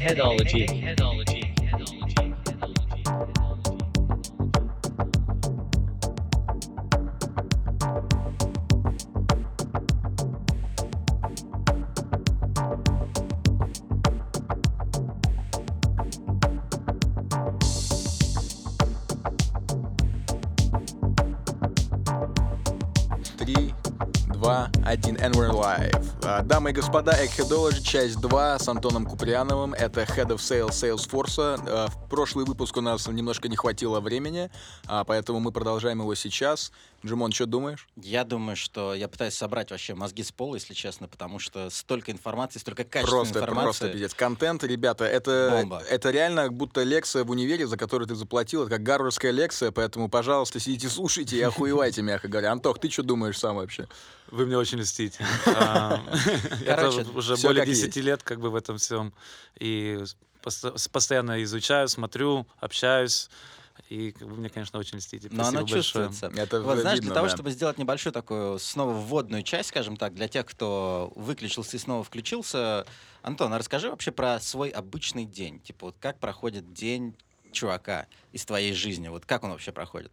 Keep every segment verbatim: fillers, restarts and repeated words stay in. Headology. Один and we're live. Дамы и господа, Headology, часть два с Антоном Куприяновым. Это Head of Sales Salesforce. В прошлый выпуск у нас немножко не хватило времени, поэтому мы продолжаем его сейчас. Джимон, что думаешь? Я думаю, что я пытаюсь собрать вообще мозги с пола, если честно, потому что столько информации, столько качественной просто, информации. Просто пиздец. Контент, ребята, это, это реально как будто лекция в универе, за которую ты заплатил. Это как гарвардская лекция, поэтому, пожалуйста, сидите, слушайте и охуевайте, мягко говоря. Антох, ты что думаешь сам вообще? Вы мне очень льстите. Я тоже уже более десять лет как бы в этом всем. И постоянно изучаю, смотрю, общаюсь. И мне, конечно, очень льстите. Но оно чувствуется. Это вот, знаешь, видно, для того, да. чтобы сделать небольшую такую снова вводную часть, скажем так, для тех, кто выключился и снова включился. Антон, а расскажи вообще про свой обычный день. Типа вот как проходит день чувака из твоей жизни? Вот как он вообще проходит?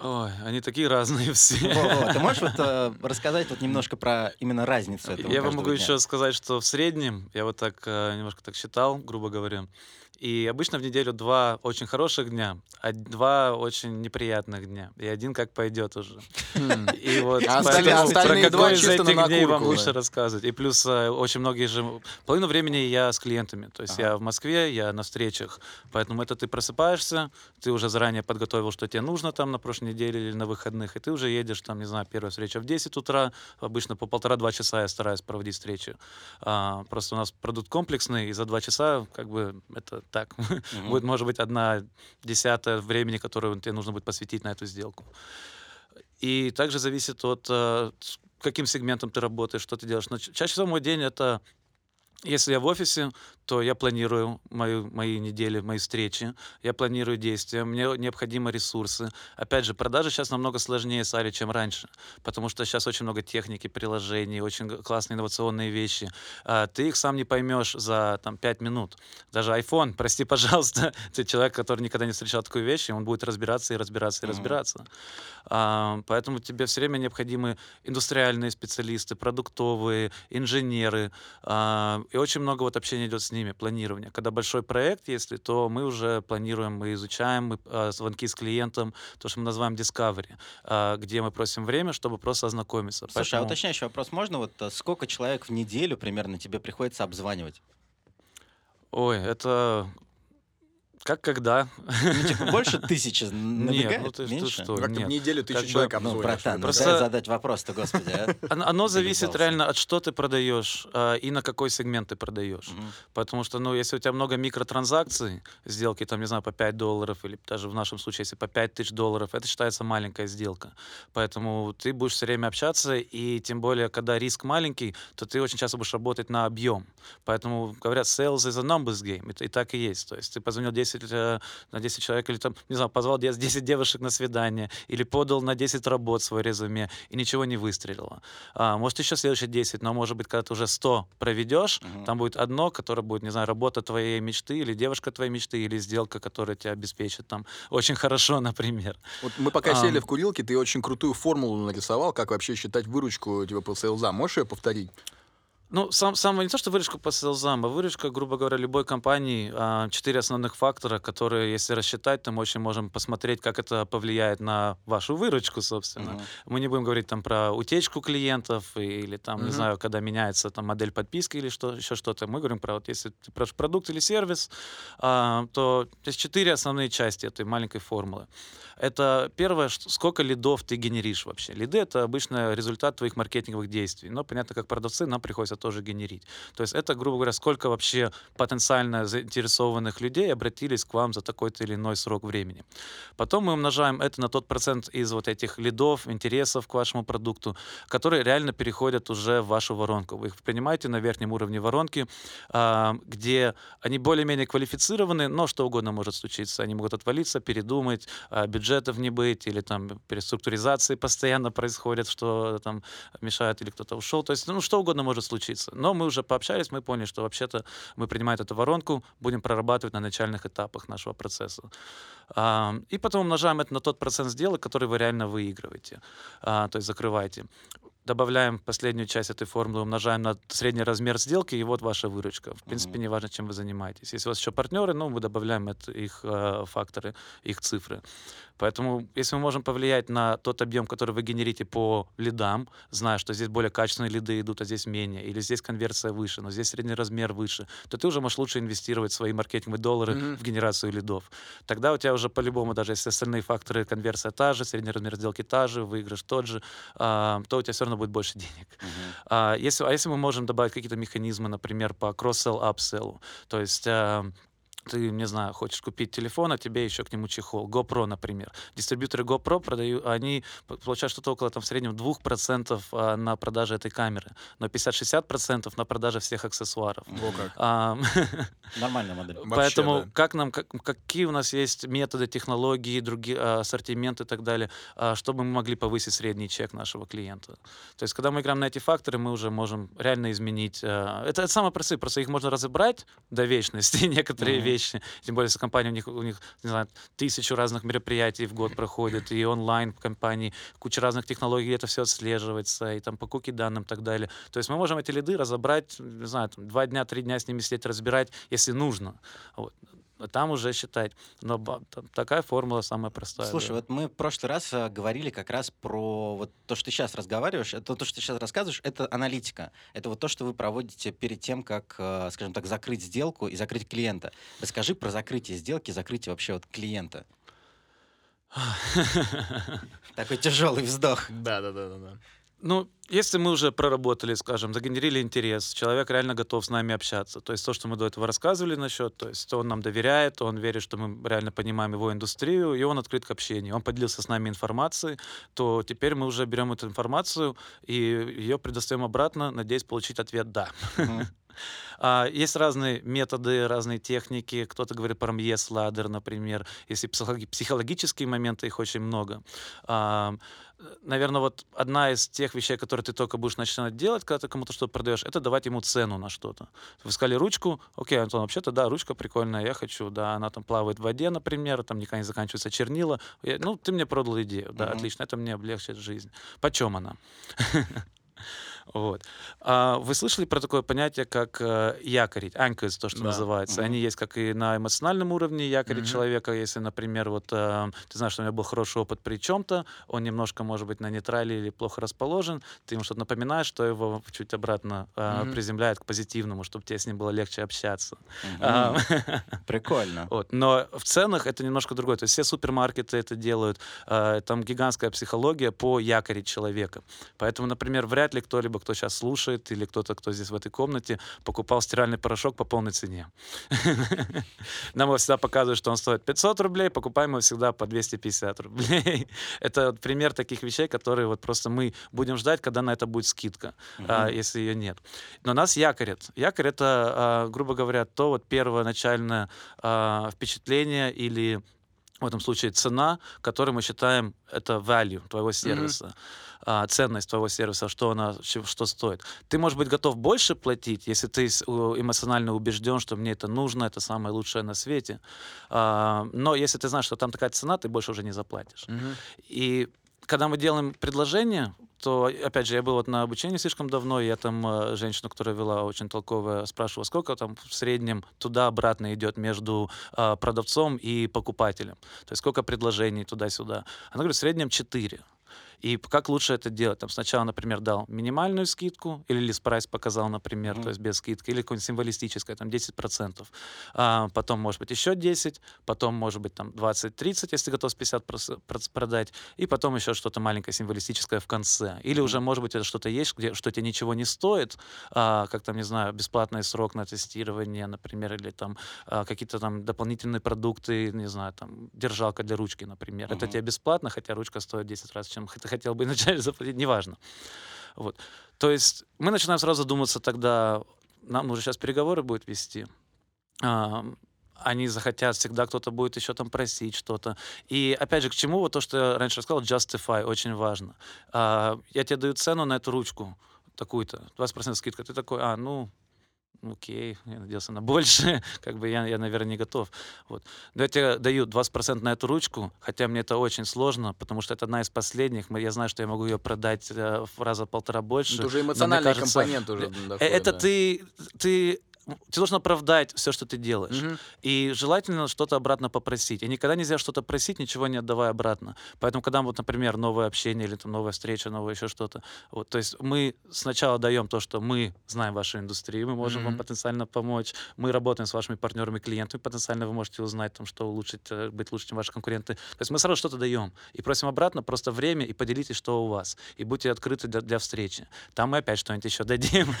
Ой, они такие разные все. О, о, ты можешь вот, э, рассказать вот немножко про именно разницу этого? Я вам могу дня? еще сказать, что в среднем, я вот так э, немножко так считал, грубо говоря, и обычно в неделю два очень хороших дня, а два очень неприятных дня, и один как пойдет уже. И вот про какой из этих дней вам лучше рассказывать. И плюс очень многие же... Половину времени я с клиентами, то есть я в Москве, я на встречах, поэтому это ты просыпаешься, ты уже заранее подготовил, что тебе нужно там на прошлой неделе или на выходных, и ты уже едешь там, не знаю, первая встреча в десять утра, обычно по полтора-два часа я стараюсь проводить встречи. Просто у нас продукт комплексный, и за два часа как бы это... Так, mm-hmm. будет, может быть, одна десятая времени, которое тебе нужно будет посвятить на эту сделку. И также зависит от, каким сегментом ты работаешь, что ты делаешь. Но чаще всего мой день — это... Если я в офисе, то я планирую мою, мои недели, мои встречи, я планирую действия, мне необходимы ресурсы. Опять же, продажи сейчас намного сложнее стали, чем раньше, потому что сейчас очень много техники, приложений, очень классные инновационные вещи. А ты их сам не поймешь за там, пять минут. Даже iPhone, прости, пожалуйста, ты человек, который никогда не встречал такую вещь, и он будет разбираться и разбираться и mm-hmm. разбираться. А, поэтому тебе все время необходимы индустриальные специалисты, продуктовые, инженеры, а, и очень много вот общения идет с ними, планирование. Когда большой проект, если, то мы уже планируем, мы изучаем, мы, э, звонки с клиентом, то, что мы называем Discovery, э, где мы просим время, чтобы просто ознакомиться. Слушай, поэтому... а уточняющий вопрос можно? Вот сколько человек в неделю примерно тебе приходится обзванивать? Ой, это... Как когда? Ну, типа, больше тысячи набегает? Нет, ну ты, ты что? Как-то в неделю тысячу как человек обзвонишь. Ну, братан, просто... дай задать вопрос-то, господи. А? Оно, оно зависит реально от что ты продаешь э, и на какой сегмент ты продаешь. Mm-hmm. Потому что, ну, если у тебя много микротранзакций, сделки, там, не знаю, по пять долларов, или даже в нашем случае, если по пять тысяч долларов, это считается маленькая сделка. Поэтому ты будешь все время общаться, и тем более, когда риск маленький, то ты очень часто будешь работать на объем. Поэтому, говорят, sales is a numbers game, и, и так и есть. То есть ты позвонил десять на десять человек, или там, не знаю, позвал десять девушек на свидание, или подал на десять работ свое резюме, и ничего не выстрелило. А, может, еще следующие десять, но, может быть, когда ты уже сто проведешь, uh-huh. там будет одно, которое будет, не знаю, работа твоей мечты, или девушка твоей мечты, или сделка, которая тебя обеспечит там очень хорошо, например. Вот мы пока а, сели в курилке, ты очень крутую формулу нарисовал, как вообще считать выручку типа, по сейлзам. Можешь ее повторить? Ну, сам, сам, не то, что выручка по сейлзам, а выручка, грубо говоря, любой компании, четыре основных фактора, которые, если рассчитать, то мы очень можем посмотреть, как это повлияет на вашу выручку, собственно. Uh-huh. Мы не будем говорить там про утечку клиентов или там, uh-huh. не знаю, когда меняется там модель подписки или что, еще что-то. Мы говорим про, вот если ты про продукт или сервис, а, то есть четыре основные части этой маленькой формулы. Это первое, сколько лидов ты генеришь вообще. Лиды — это обычно результат твоих маркетинговых действий. Но, понятно, как продавцы, нам приходится тоже генерить. То есть это, грубо говоря, сколько вообще потенциально заинтересованных людей обратились к вам за такой-то или иной срок времени. Потом мы умножаем это на тот процент из вот этих лидов, интересов к вашему продукту, которые реально переходят уже в вашу воронку. Вы их принимаете на верхнем уровне воронки, где они более-менее квалифицированы, но что угодно может случиться. Они могут отвалиться, передумать, бюджетов не быть, или там переструктуризации постоянно происходят, что там мешает, или кто-то ушел. То есть ну, что угодно может случиться. случится. Но мы уже пообщались, мы поняли, что вообще-то мы принимаем эту воронку, будем прорабатывать на начальных этапах нашего процесса. И потом умножаем это на тот процент сделок, который вы реально выигрываете, то есть закрываете. Добавляем последнюю часть этой формулы, умножаем на средний размер сделки, и вот ваша выручка. В принципе, не важно, чем вы занимаетесь. Если у вас еще партнеры, ну, мы добавляем это, их э, факторы, их цифры. Поэтому, если мы можем повлиять на тот объем, который вы генерите по лидам, зная, что здесь более качественные лиды идут, а здесь менее, или здесь конверсия выше, но здесь средний размер выше, то ты уже можешь лучше инвестировать свои маркетинговые доллары mm-hmm. в генерацию лидов. Тогда у тебя уже по-любому, даже если остальные факторы, конверсия та же, средний размер сделки та же, выигрыш тот же, э, то у тебя все равно будет больше денег. Uh-huh. А, если, а если мы можем добавить какие-то механизмы, например, по кросс-селл, ап-селлу, то есть... Э- ты, не знаю, хочешь купить телефон, а тебе еще к нему чехол. GoPro, например. Дистрибьюторы GoPro продают, они получают что-то около там, в среднем два процента на продаже этой камеры, но пятьдесят-шестьдесят процентов на продаже всех аксессуаров. О, как. Нормальная модель. Поэтому как нам, какие у нас есть методы, технологии, другие ассортименты и так далее, чтобы мы могли повысить средний чек нашего клиента. То есть, когда мы играем на эти факторы, мы уже можем реально изменить. Это самое простое, просто их можно разобрать до вечности, некоторые вещи. Тем более, если компания у них, у них, не знаю, тысячу разных мероприятий в год проходит, и онлайн в компании, куча разных технологий, это все отслеживается, и там по куки-данным и так далее. То есть мы можем эти лиды разобрать, не знаю, там, два дня, три дня с ними сидеть, разбирать, если нужно. Вот. Там уже считать. Но там, такая формула самая простая. Слушай, да. Вот мы в прошлый раз а, говорили как раз про вот то, что ты сейчас разговариваешь, это то, что ты сейчас рассказываешь, это аналитика. Это вот то, что вы проводите перед тем, как, а, скажем так, закрыть сделку и закрыть клиента. Расскажи про закрытие сделки, закрытие вообще вот клиента. Такой тяжелый вздох. Да-да-да. Ну, если мы уже проработали, скажем, загенерили интерес, человек реально готов с нами общаться. То есть то, что мы до этого рассказывали насчет, то есть он нам доверяет, он верит, что мы реально понимаем его индустрию, и он открыт к общению. Он поделился с нами информацией, то теперь мы уже берем эту информацию и ее предоставим обратно, надеясь получить ответ «да». Mm-hmm. Есть разные методы, разные техники. Кто-то говорит про эм и эс-ладдер, например. Если психологические моменты, их очень много. Наверное, вот одна из тех вещей, которые ты только будешь начинать делать, когда ты кому-то что-то продаешь, это давать ему цену на что-то. Вы сказали ручку, окей, Антон, вообще-то, да, ручка прикольная, я хочу, да, она там плавает в воде, например, там никогда не заканчивается чернила. Я, ну, ты мне продал идею, да, mm-hmm. отлично, это мне облегчит жизнь. Почем она? Вот. А вы слышали про такое понятие, как э, якорить, anchors, то, что да. называется. Mm-hmm. Они есть как и на эмоциональном уровне якорить mm-hmm. человека, если, например, вот э, ты знаешь, что у него был хороший опыт при чем-то, он немножко, может быть, на нейтрале или плохо расположен, ты ему что-то напоминаешь, что его чуть обратно э, mm-hmm. приземляет к позитивному, чтобы тебе с ним было легче общаться. Mm-hmm. Прикольно. Вот. Но в ценах это немножко другое. То есть все супермаркеты это делают, э, там гигантская психология по якорить человека. Поэтому, например, вряд ли кто-либо кто сейчас слушает, или кто-то, кто здесь в этой комнате, покупал стиральный порошок по полной цене. Нам его всегда показывают, что он стоит пятьсот рублей, покупаем его всегда по двести пятьдесят рублей. Это пример таких вещей, которые вот просто мы будем ждать, когда на это будет скидка, если ее нет. Но нас якорят. Якорь — это, грубо говоря, то вот первоначальное впечатление или в этом случае цена, которую мы считаем, это value твоего сервиса, mm-hmm. ценность твоего сервиса, что она, что стоит. Ты, может быть, готов больше платить, если ты эмоционально убежден, что мне это нужно, это самое лучшее на свете. Но если ты знаешь, что там такая цена, ты больше уже не заплатишь. Mm-hmm. И когда мы делаем предложение, то, опять же, я был вот на обучении слишком давно, и я там э, женщину, которая вела, очень толковая, спрашивала, сколько там в среднем туда-обратно идет между э, продавцом и покупателем. То есть сколько предложений туда-сюда. Она говорит, в среднем четыре. И как лучше это делать? Там сначала, например, дал минимальную скидку, или лист-прайс показал, например, mm-hmm. то есть без скидки, или какое-нибудь символистическое, там десять процентов. А, потом, может быть, еще десять, потом, может быть, там двадцать-тридцать, если готов пятьдесят процентов продать, и потом еще что-то маленькое символистическое в конце. Или mm-hmm. уже, может быть, это что-то есть, где, что тебе ничего не стоит, а, как там, не знаю, бесплатный срок на тестирование, например, или там а, какие-то там дополнительные продукты, не знаю, там держалка для ручки, например. Mm-hmm. Это тебе бесплатно, хотя ручка стоит десять раз, чем хотя хотел бы изначально заплатить, неважно. Вот. То есть мы начинаем сразу задуматься тогда, нам уже сейчас переговоры будет вести, они захотят, всегда кто-то будет еще там просить что-то. И опять же, к чему вот то, что я раньше рассказал, justify, очень важно. Я тебе даю цену на эту ручку, такую-то, двадцать процентов скидка. Ты такой, а, ну, окей, я надеялся на больше, как бы я, я, наверное, не готов. Вот. Но я тебе даю двадцать процентов на эту ручку, хотя мне это очень сложно, потому что это одна из последних. Я знаю, что я могу ее продать в раза полтора больше. Это уже эмоциональный кажется, компонент уже доходит. Это да. ты... ты Тебе нужно оправдать все, что ты делаешь. Mm-hmm. И желательно что-то обратно попросить. И никогда нельзя что-то просить, ничего не отдавая обратно. Поэтому, когда, вот, например, новое общение или там, новая встреча, новое еще что-то, вот, то есть мы сначала даем то, что мы знаем вашу индустрию, мы можем mm-hmm. вам потенциально помочь, мы работаем с вашими партнерами, клиентами, потенциально вы можете узнать, там, что улучшить, быть лучше, чем ваши конкуренты. То есть мы сразу что-то даем. И просим обратно просто время и поделитесь, что у вас. И будьте открыты для, для встречи. Там мы опять что-нибудь еще дадим.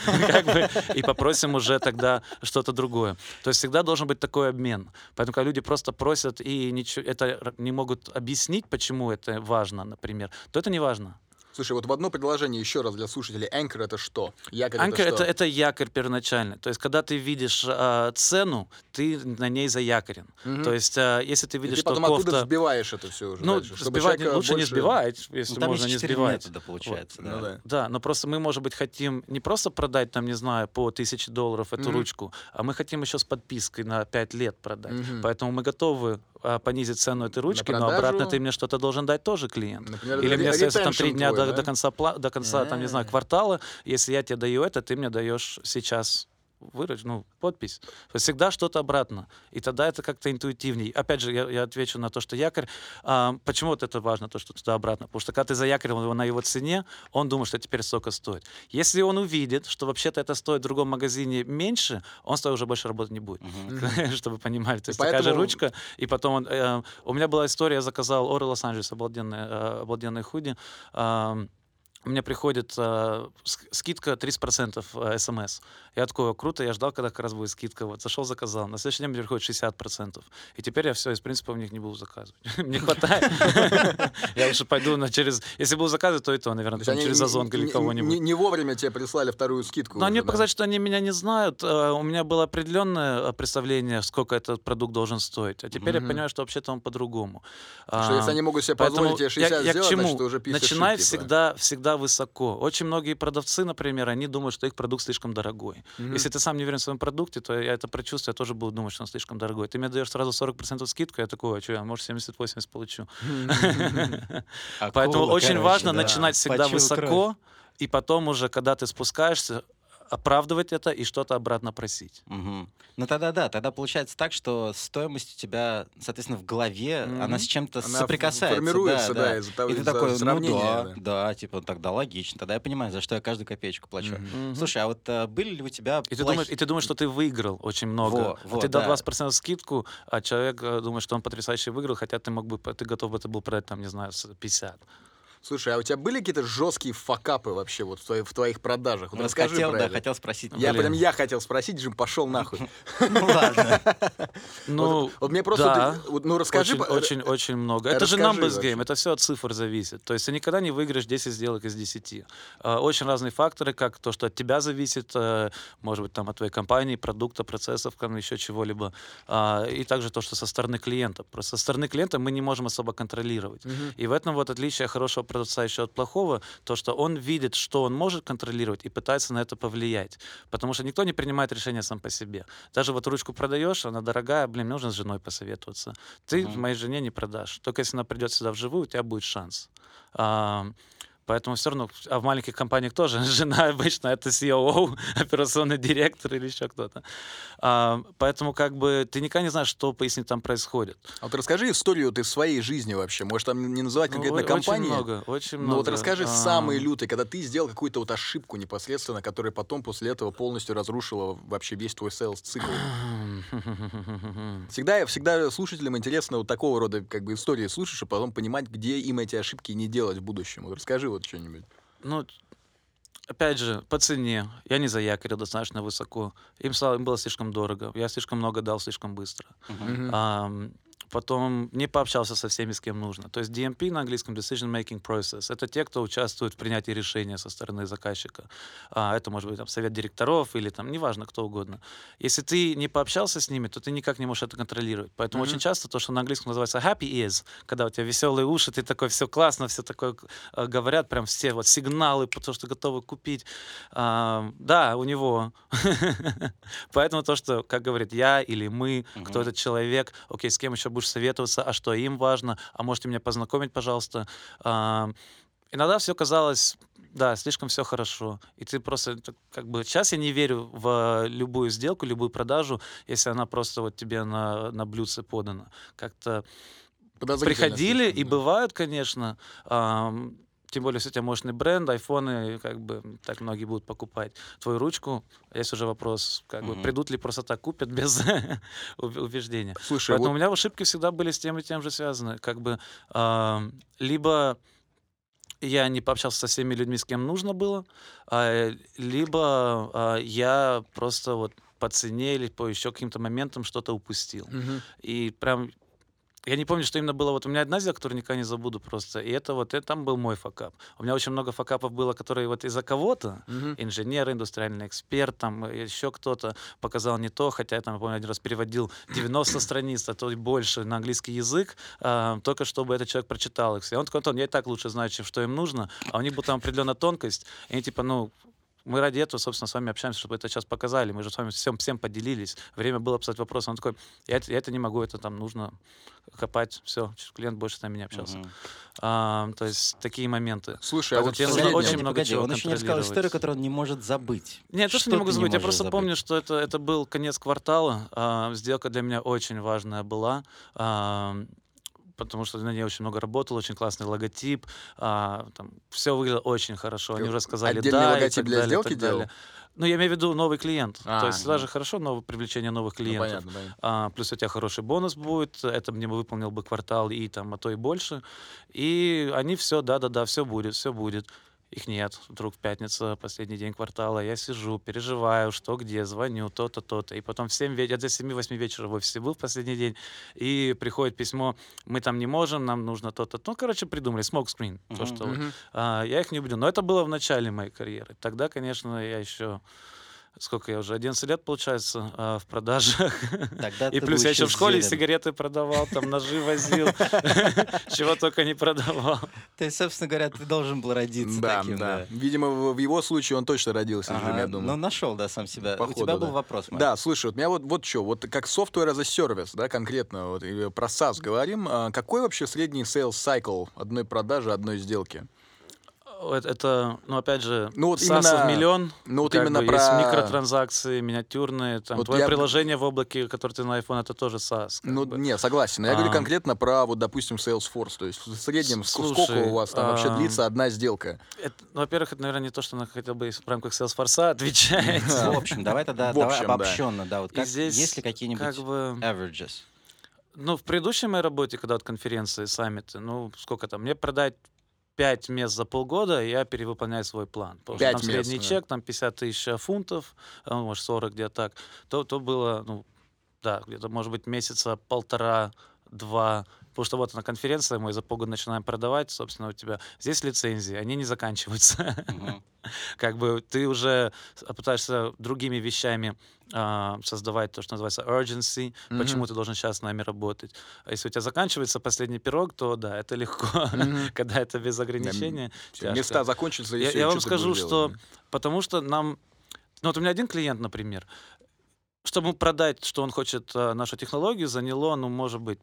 И попросим уже тогда что-то другое. То есть всегда должен быть такой обмен. Поэтому, когда люди просто просят и ничего, это не могут объяснить, почему это важно, например, то это не важно. Слушай, вот в одно предложение еще раз для слушателей. Anchor — это что? Якорь — это что? Anchor — это, это якорь первоначальный. То есть, когда ты видишь э, цену, ты на ней заякорен. Угу. То есть, э, если ты видишь, ты что кофта... ты потом откуда сбиваешь это все уже? Ну, дальше, сбивать, лучше больше... не сбивать, если ну, там можно не сбивать. Метода, получается. Вот. Да. Ну, да. да, но просто мы, может быть, хотим не просто продать, там, не знаю, по тысяче долларов эту угу. ручку, а мы хотим еще с подпиской на пять лет продать. Угу. Поэтому мы готовы понизить цену этой ручки, но обратно ты мне что-то должен дать тоже клиент. Например, или мне остается там три дня твой, до, да? до конца, до конца там, не знаю, квартала. Если я тебе даю это, ты мне даешь сейчас вырач, ну, подпись. Всегда что-то обратно. И тогда это как-то интуитивнее. Опять же, я, я отвечу на то, что якорь... А, почему вот это важно, то, что туда обратно? Потому что когда ты заякорил его на его цене, он думает, что теперь столько стоит. Если он увидит, что вообще-то это стоит в другом магазине меньше, он с тобой уже больше работать не будет. Чтобы понимали. То есть такая же ручка. И потом... У меня была история, я заказал Орел Лос-Анджелес, обалденные худи. Мне приходит э, скидка тридцать процентов эс эм эс. Я такой, круто, я ждал, когда как раз будет скидка. Вот, зашел, заказал. На следующий день мне приходит шестьдесят процентов. И теперь я все, из принципа, в них не буду заказывать. Мне хватает. Я лучше пойду через... Если буду заказывать, то и то, наверное, через Озон или кого-нибудь. Не вовремя тебе прислали вторую скидку. Но они показали, что они меня не знают. У меня было определенное представление, сколько этот продукт должен стоить. А теперь я понимаю, что вообще-то он по-другому. Что если они могут себе позволить тебе шестьдесят сделать, значит, ты уже пишешь. Начинай всегда высоко. Очень многие продавцы, например, они думают, что их продукт слишком дорогой. Mm-hmm. Если ты сам не уверен в своем продукте, то я это прочувствую, я тоже буду думать, что он слишком дорогой. Ты мне даешь сразу сорок процентов скидку, я такой, а что, я, может, семьдесят-восемьдесят получу. Mm-hmm. Акула, поэтому очень короче, важно да. начинать всегда Почил высоко, кровь. И потом уже, когда ты спускаешься, оправдывать это и что-то обратно просить. Угу. Ну тогда да, тогда получается так, что стоимость у тебя, соответственно, в голове, mm-hmm. она с чем-то она соприкасается. Формируется, да, да, да. из-за того, и ты из-за такой, сравнения, ну да, да, да, типа, тогда логично, тогда я понимаю, за что я каждую копеечку плачу. Mm-hmm. Слушай, а вот а, были ли у тебя... И, плохи... ты думаешь, и ты думаешь, что ты выиграл очень много. Во, во, а ты дал да. двадцать процентов скидку, а человек думает, что он потрясающе выиграл, хотя ты мог бы, ты готов бы это был продать, там, не знаю, пятьдесят. Слушай, а у тебя были какие-то жесткие факапы вообще вот в, твои, в твоих продажах? Вот расскажи хотел, про да, это. хотел спросить. Я блин. прям я хотел спросить, Джим, пошел нахуй. Ну ладно. Ну, вот мне просто, ну расскажи. Очень-очень много. Это же numbers game, это все от цифр зависит. То есть ты никогда не выиграешь десять сделок из десяти. Очень разные факторы, как то, что от тебя зависит, может быть, там от твоей компании, продукта, процессов, еще чего-либо. И также то, что со стороны клиента. Просто со стороны клиента мы не можем особо контролировать. И в этом вот отличие хорошего продукта еще от плохого, то, что он видит, что он может контролировать и пытается на это повлиять. Потому что никто не принимает решения сам по себе. Даже вот ручку продаешь, она дорогая, блин, мне нужно с женой посоветоваться. Ты mm-hmm. моей жене не продашь. Только если она придет сюда вживую, у тебя будет шанс. А- Поэтому все равно, а в маленьких компаниях тоже жена обычно это си и о, операционный директор или еще кто-то. А, поэтому как бы ты никогда не знаешь, что с ним там происходит. А вот расскажи историю ты в своей жизни вообще. Может, там не называть конкретно ну, компанию. Очень много, очень много. Но вот расскажи а... самые лютые, когда ты сделал какую-то вот ошибку непосредственно, которая потом после этого полностью разрушила вообще весь твой сейлс-цикл. Всегда, всегда слушателям интересно вот такого рода как бы истории слушаешь, и потом понимать, где им эти ошибки не делать в будущем. Вот расскажи вот что-нибудь. Ну, опять же, по цене. Я не заякорил достаточно высоко. Им, стало, им было слишком дорого. Я слишком много дал слишком быстро. Uh-huh. А, потом не пообщался со всеми, с кем нужно. То есть ди эм пи на английском Decision Making Process — это те, кто участвует в принятии решения со стороны заказчика. А, это может быть там, совет директоров или там, неважно, кто угодно. Если ты не пообщался с ними, то ты никак не можешь это контролировать. Поэтому mm-hmm. очень часто то, что на английском называется happy ears, когда у тебя веселые уши, ты такой, все классно, все такое э, говорят, прям все вот сигналы, потому что готовы купить. Э, да, у него. Поэтому то, что, как говорит я или мы, mm-hmm. кто этот человек, окей, с кем еще будешь советоваться, а что им важно, а можете меня познакомить, пожалуйста. Э, иногда все казалось... Да, слишком все хорошо. И ты просто, как бы, сейчас я не верю в любую сделку, любую продажу, если она просто вот тебе на, на блюдце подана. Как-то приходили, и да. бывают, конечно, эм, тем более, если у тебя мощный бренд, айфоны, как бы, так многие будут покупать твою ручку. Есть уже вопрос, как mm-hmm. бы, придут ли просто так, купят без убеждения. Слушай, поэтому вот... у меня ошибки всегда были с тем и тем же связаны. Как бы, эм, либо... я не пообщался со всеми людьми, с кем нужно было, либо я просто вот по цене или по еще каким-то моментам что-то упустил. Mm-hmm. И прям... Я не помню, что именно было. Вот у меня одна сделка, которую никогда не забуду просто. И это вот, это, там был мой факап. У меня очень много факапов было, которые вот из-за кого-то, mm-hmm. инженер, индустриальный эксперт, там еще кто-то показал не то, хотя я там, я помню, один раз переводил девяносто страниц, а то и больше на английский язык, э, только чтобы этот человек прочитал их. И он такой: Антон, я и так лучше знаю, чем что им нужно, а у них будет там определенная тонкость. И они типа, ну... мы ради этого, собственно, с вами общаемся, чтобы это сейчас показали. Мы же с вами всем, всем поделились. Время было писать вопросы. Он такой: я, я это не могу, это там нужно копать. Все, клиент больше на меня общался. Uh-huh. А, то есть такие моменты. Слушай, а вот тебе нужно очень много чего контролировать. Он еще не рассказал историю, которую он не может забыть. Нет, то, что не могу забыть. Я просто помню, что это, это был конец квартала. А, сделка для меня очень важная была. А, потому что на ней очень много работал, очень классный логотип, а, там, все выглядело очень хорошо, они уже сказали «да». Отдельный логотип для сделки делал? Ну, я имею в виду новый клиент, а, то есть да. даже хорошо новое привлечение новых клиентов, ну, понятно, понятно. А, плюс у тебя хороший бонус будет, это мне бы выполнил бы квартал и там, а то и больше, и они все «да-да-да, все будет, все будет». Их нет. Вдруг в пятницу, последний день квартала, я сижу, переживаю, что где, звоню, то-то, то-то. И потом в семь вечера, до семи-восьми вечера в офисе был в последний день, и приходит письмо: мы там не можем, нам нужно то-то. Ну, короче, придумали, смокскрин. Mm-hmm. То, что mm-hmm. а, я их не убедил. Но это было в начале моей карьеры. Тогда, конечно, я еще... Сколько я уже? одиннадцать лет, получается, в продажах. Тогда и плюс я еще в школе зелен. Сигареты продавал, там ножи возил, чего только не продавал. То есть, собственно говоря, ты должен был родиться таким. Да, да. Видимо, в его случае он точно родился, я думаю. Ну, нашел, да, сам себя. У тебя был вопрос. Да, слушай, у меня вот что, вот как software as a service, да, конкретно, про SaaS говорим, какой вообще средний sales cycle одной продажи, одной сделки? Это, ну, опять же, ну, вот SaaS в миллион, ну, вот именно бы, про... есть микротранзакции, миниатюрные, там, вот твое я... приложение в облаке, которое ты на iPhone, это тоже SaaS. Ну, бы. Не, согласен, я а... говорю конкретно про, вот, допустим, Salesforce, то есть в среднем Слушай, сколько у вас там а... вообще длится одна сделка? Это, ну, во-первых, это, наверное, не то, что она хотела бы в рамках Salesforce отвечать. В общем, давай тогда обобщенно, да, вот есть ли какие-нибудь averages? Ну, в предыдущей моей работе, когда вот конференции, саммиты, ну, сколько там, мне продать... пять мест за полгода, и я перевыполняю свой план. Потому что там средний мест, чек, да. там пятьдесят тысяч фунтов, ну, может, сорок где-то так. То, то было, ну, да, где-то, может быть, месяца полтора-два. Потому что вот на конференции мы за полгода начинаем продавать, собственно, у тебя здесь лицензии, они не заканчиваются. Uh-huh. Как бы ты уже пытаешься другими вещами э, создавать то, что называется urgency, uh-huh. почему ты должен сейчас с нами работать. А если у тебя заканчивается последний пирог, то да, это легко, uh-huh. когда это без ограничения. Да, места закончатся, и я, все, я вам скажу, что делать. Потому что нам... Ну вот у меня один клиент, например, чтобы продать, что он хочет нашу технологию, заняло, ну, может быть,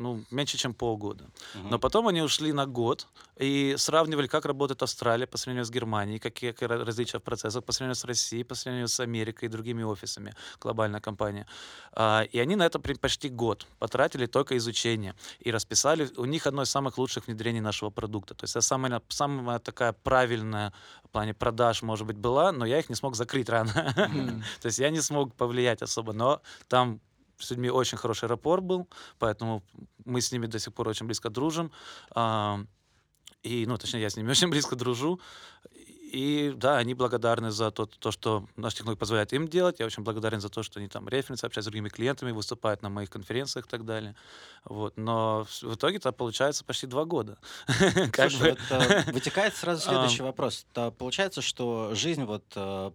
ну, меньше, чем полгода. Uh-huh. Но потом они ушли на год и сравнивали, как работает Австралия по сравнению с Германией, какие различия в процессах по сравнению с Россией, по сравнению с Америкой и другими офисами, глобальная компания. А, и они на это почти год потратили только изучение и расписали. У них одно из самых лучших внедрений нашего продукта. То есть это самая, самая такая правильная в плане продаж, может быть, была, но я их не смог закрыть рано. Uh-huh. То есть я не смог повлиять особо, но там с людьми очень хороший рапорт был, поэтому мы с ними до сих пор очень близко дружим. И, ну, точнее, я с ними очень близко дружу. И да, они благодарны за то, то, что наш технология позволяет им делать. Я очень благодарен за то, что они там референсы, общаются с другими клиентами, выступают на моих конференциях и так далее. Вот. Но в итоге-то получается почти два года. Слушай, вот, вытекает сразу следующий вопрос. То получается, что жизнь, вот,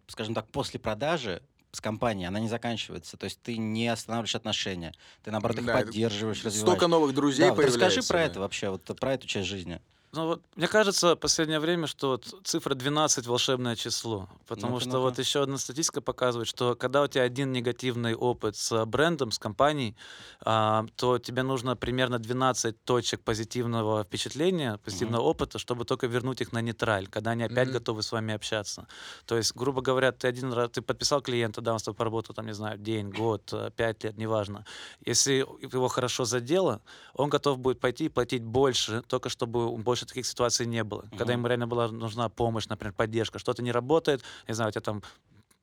скажем так, после продажи с компанией, она не заканчивается. То есть ты не останавливаешь отношения. Ты, наоборот, их да, поддерживаешь, развиваешь. Столько новых друзей да, появляется. Вот расскажи про да. это вообще, вот, про эту часть жизни. Ну, вот, мне кажется, в последнее время, что цифра двенадцать — волшебное число. Потому ну, что ну, вот ну. еще одна статистика показывает, что когда у тебя один негативный опыт с брендом, с компанией, а, то тебе нужно примерно двенадцать точек позитивного впечатления, позитивного mm-hmm. опыта, чтобы только вернуть их на нейтраль, когда они опять mm-hmm. готовы с вами общаться. То есть, грубо говоря, ты один раз ты подписал клиента, да, он с тобой поработал, там, не знаю, день, год, пять лет, неважно. Если его хорошо задело, он готов будет пойти и платить больше, только чтобы больше таких ситуаций не было. Uh-huh. Когда ему реально была нужна помощь, например, поддержка, что-то не работает, не знаю, у тебя там,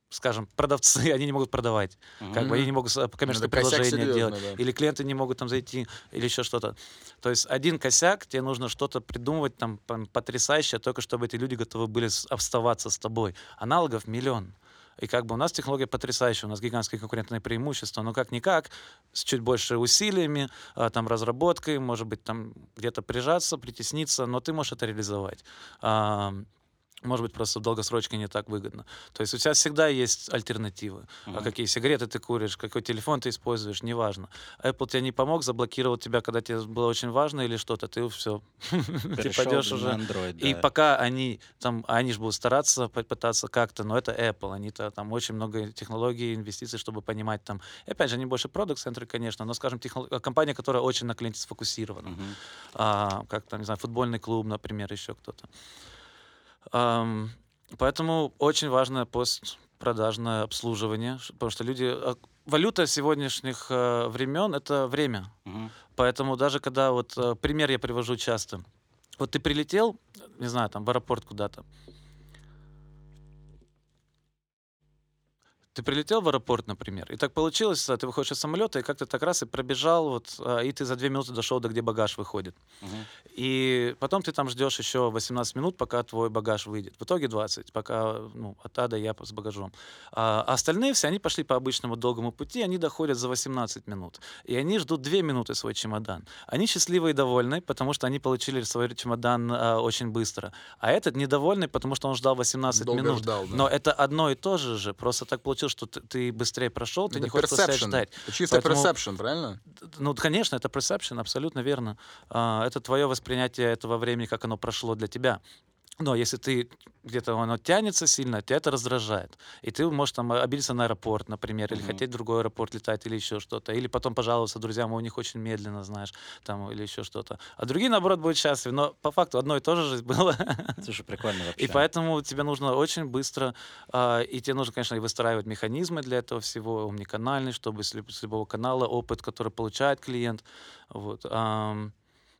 скажем, продавцы, они не могут продавать, uh-huh. как бы они не могут коммерческое это предложение делать, да. или клиенты не могут там зайти, или еще что-то. То есть один косяк, тебе нужно что-то придумывать там потрясающее, только чтобы эти люди готовы были оставаться с тобой. Аналогов миллион. И как бы у нас технология потрясающая, у нас гигантские конкурентные преимущества, но как-никак, с чуть больше усилиями, там, разработкой, может быть, там где-то прижаться, притесниться, но ты можешь это реализовать. Может быть, просто в долгосрочке не так выгодно. То есть у тебя всегда есть альтернативы. Mm-hmm. А какие сигареты ты куришь, какой телефон ты используешь, неважно. Apple тебе не помог, заблокировал тебя, когда тебе было очень важно или что-то, ты все. Ты пойдешь уже. Android, да. И пока они там, они же будут стараться попытаться как-то, но это Apple, они-то там очень много технологий, инвестиций, чтобы понимать там. И опять же, они больше продукт-центры, конечно, но, скажем, технол... компания, которая очень на клиенте сфокусирована. Mm-hmm. А, как там, не знаю, футбольный клуб, например, еще кто-то. Um, поэтому очень важно постпродажное обслуживание, потому что люди... Валюта сегодняшних э, времен — это время. Uh-huh. Поэтому даже когда... Вот э, пример я привожу часто. Вот ты прилетел, не знаю, там в аэропорт куда-то. Ты прилетел в аэропорт, например, и так получилось, ты выходишь из самолета, и как-то так раз и пробежал, вот, и ты за две минуты дошел до где багаж выходит. Uh-huh. И потом ты там ждешь еще восемнадцать минут, пока твой багаж выйдет. В итоге двадцать, пока ну, от А до Я с багажом. А остальные все, они пошли по обычному долгому пути, они доходят за восемнадцать минут. И они ждут две минуты свой чемодан. Они счастливы и довольны, потому что они получили свой чемодан а, очень быстро. А этот недовольный, потому что он ждал восемнадцать долго минут. Ждал, да. Но это одно и то же же, просто так получилось, что ты, ты быстрее прошел, ты это не хочешь просто ждать. Это чисто perception, правильно? Ну, конечно, это perception, абсолютно верно. А, это твое воспринятие этого времени, как оно прошло для тебя. Но если ты где-то оно тянется сильно, тебя это раздражает. И ты можешь там обидеться на аэропорт, например, или mm-hmm. хотеть в другой аэропорт летать, или еще что-то. Или потом пожаловаться друзьям, у них очень медленно, знаешь, там, или еще что-то. А другие, наоборот, будут счастливы. Но по факту одно и то же же было. Слушай, прикольно вообще. И поэтому тебе нужно очень быстро, э, и тебе нужно, конечно, и выстраивать механизмы для этого всего, умниканальный, чтобы с любого канала опыт, который получает клиент. Вот. Эм.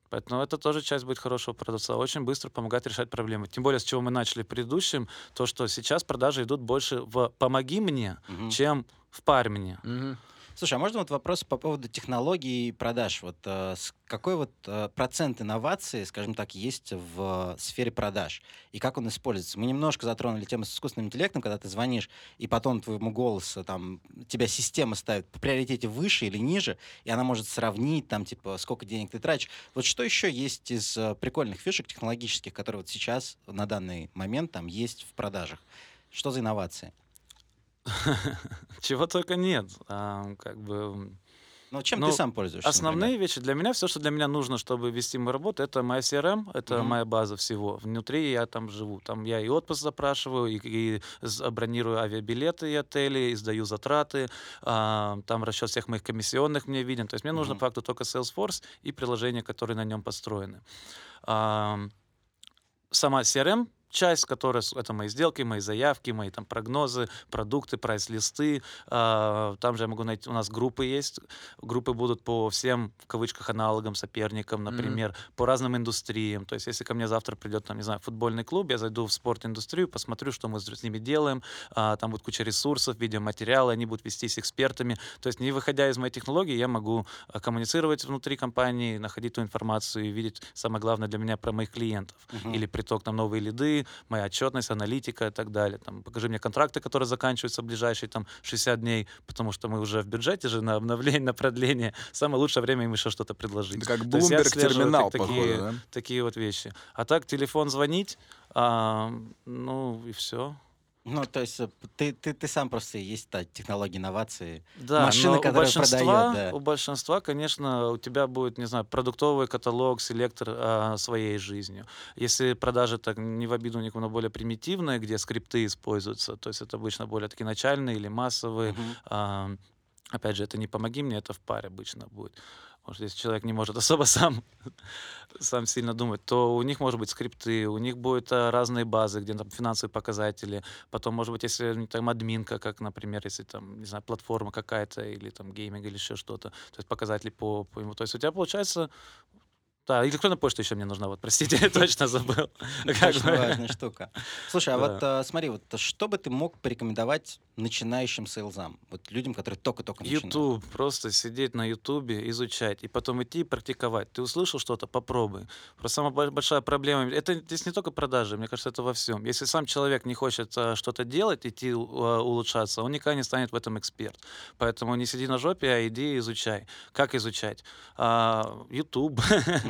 Поэтому это тоже часть будет хорошего продавца. Очень быстро помогает решать проблемы. Тем более, с чего мы начали в предыдущем, то, что сейчас продажи идут больше в «помоги мне», угу. чем в «парь мне». Угу. Слушай, а можно вот вопрос по поводу технологий и продаж? Вот э, какой вот э, процент инноваций, скажем так, есть в э, сфере продаж? И как он используется? Мы немножко затронули тему с искусственным интеллектом, когда ты звонишь, и потом твоему голосу там, тебя система ставит по приоритете выше или ниже, и она может сравнить, там, типа, сколько денег ты тратишь. Вот что еще есть из э, прикольных фишек технологических, которые вот сейчас, на данный момент, там, есть в продажах? Что за инновации? Чего только нет. А, как бы... Но чем ну, ты сам пользуешься? Основные например? Вещи для меня, все, что для меня нужно, чтобы вести мою работу, это моя си эр эм, это mm-hmm. моя база всего. Внутри я там живу. Там я и отпуск запрашиваю, и, и бронирую авиабилеты и отели, и сдаю затраты, а, там расчет всех моих комиссионных мне виден. То есть мне mm-hmm. нужно по факту только Salesforce и приложения, которые на нем построены. А, сама си эр эм часть, которая, это мои сделки, мои заявки, мои там прогнозы, продукты, прайс-листы. Э, там же я могу найти, у нас группы есть. Группы будут по всем, в кавычках, аналогам, соперникам, например, mm-hmm. по разным индустриям. То есть, если ко мне завтра придет, там, не знаю, футбольный клуб, я зайду в спорт-индустрию, посмотрю, что мы с ними делаем. Э, там будет куча ресурсов, видеоматериалы, они будут вести с экспертами. То есть, не выходя из моей технологии, я могу коммуницировать внутри компании, находить ту информацию и видеть, самое главное для меня, про моих клиентов. Mm-hmm. Или приток на новые лиды, покажи моя отчетность, аналитика и так далее. Там, покажи мне контракты, которые заканчиваются в ближайшие там, шестьдесят дней, потому что мы уже в бюджете же на обновление, на продление. Самое лучшее время им еще что-то предложить. Да, как Bloomberg терминал, так, походу, такие, да? Такие вот вещи. А так телефон звонить, а, ну и все. Ну, то есть ты, ты, ты сам просто и есть та технология инновации. Да, машина, которая продает. Да. У большинства, конечно, у тебя будет, не знаю, продуктовый каталог, селектор а, своей жизнью. Если продажи так не в обиду никому, но более примитивные, где скрипты используются, то есть это обычно более такие начальные или массовые. Uh-huh. А, опять же, это не «помоги мне», это в паре обычно будет. Потому что если человек не может особо сам, сам сильно думать, то у них, может быть, скрипты, у них будут а, разные базы, где там финансовые показатели. Потом, может быть, если там админка, как, например, если там, не знаю, платформа какая-то, или там гейминг, или еще что-то. То есть показатели по, по ему. То есть у тебя получается... Да, электронная почта еще мне нужна, вот, простите, я точно забыл. Очень важная штука. Слушай, а вот смотри, вот что бы ты мог порекомендовать начинающим сейлзам, вот людям, которые только-только начинают? YouTube, просто сидеть на Ютубе, изучать, и потом идти и практиковать. Ты услышал что-то? Попробуй. Просто самая большая проблема, это здесь не только продажи, мне кажется, это во всем. Если сам человек не хочет что-то делать, идти улучшаться, он никогда не станет в этом эксперт. Поэтому не сиди на жопе, а иди и изучай. Как изучать? YouTube.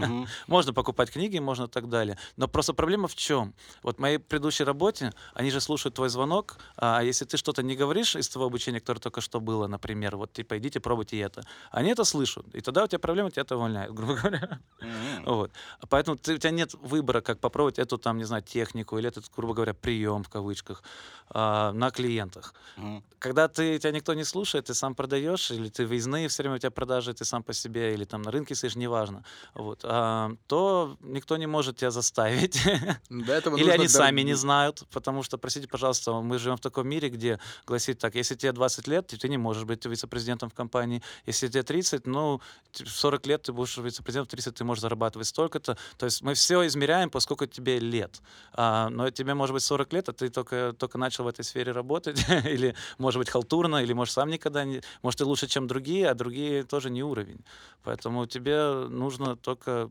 Mm-hmm. Можно покупать книги, можно так далее. Но просто проблема в чем? Вот в моей предыдущей работе, они же слушают твой звонок, а если ты что-то не говоришь из того обучения, которое только что было, например, вот типа идите, пробуйте это. Они это слышат, и тогда у тебя проблема, тебя это увольняет, грубо говоря. Mm-hmm. Вот. Поэтому ты, у тебя нет выбора, как попробовать эту, там, не знаю, технику или этот, грубо говоря, прием, в кавычках, а, на клиентах. Mm-hmm. Когда ты, тебя никто не слушает, ты сам продаешь, или ты выездные, все время у тебя продажи, ты сам по себе, или там на рынке сидишь, неважно. Вот. То никто не может тебя заставить. Или они дав... сами не знают, потому что, простите, пожалуйста, мы живем в таком мире, где гласит так, если тебе двадцать лет, ты не можешь быть вице-президентом в компании. Если тебе тридцать, ну, сорок лет ты будешь вице-президентом, в тридцать ты можешь зарабатывать столько-то. То есть мы все измеряем, поскольку тебе лет. А, но тебе может быть сорок лет, а ты только, только начал в этой сфере работать. Или, может быть, халтурно, или, может, сам никогда не... Может, ты лучше, чем другие, а другие тоже не уровень. Поэтому тебе нужно только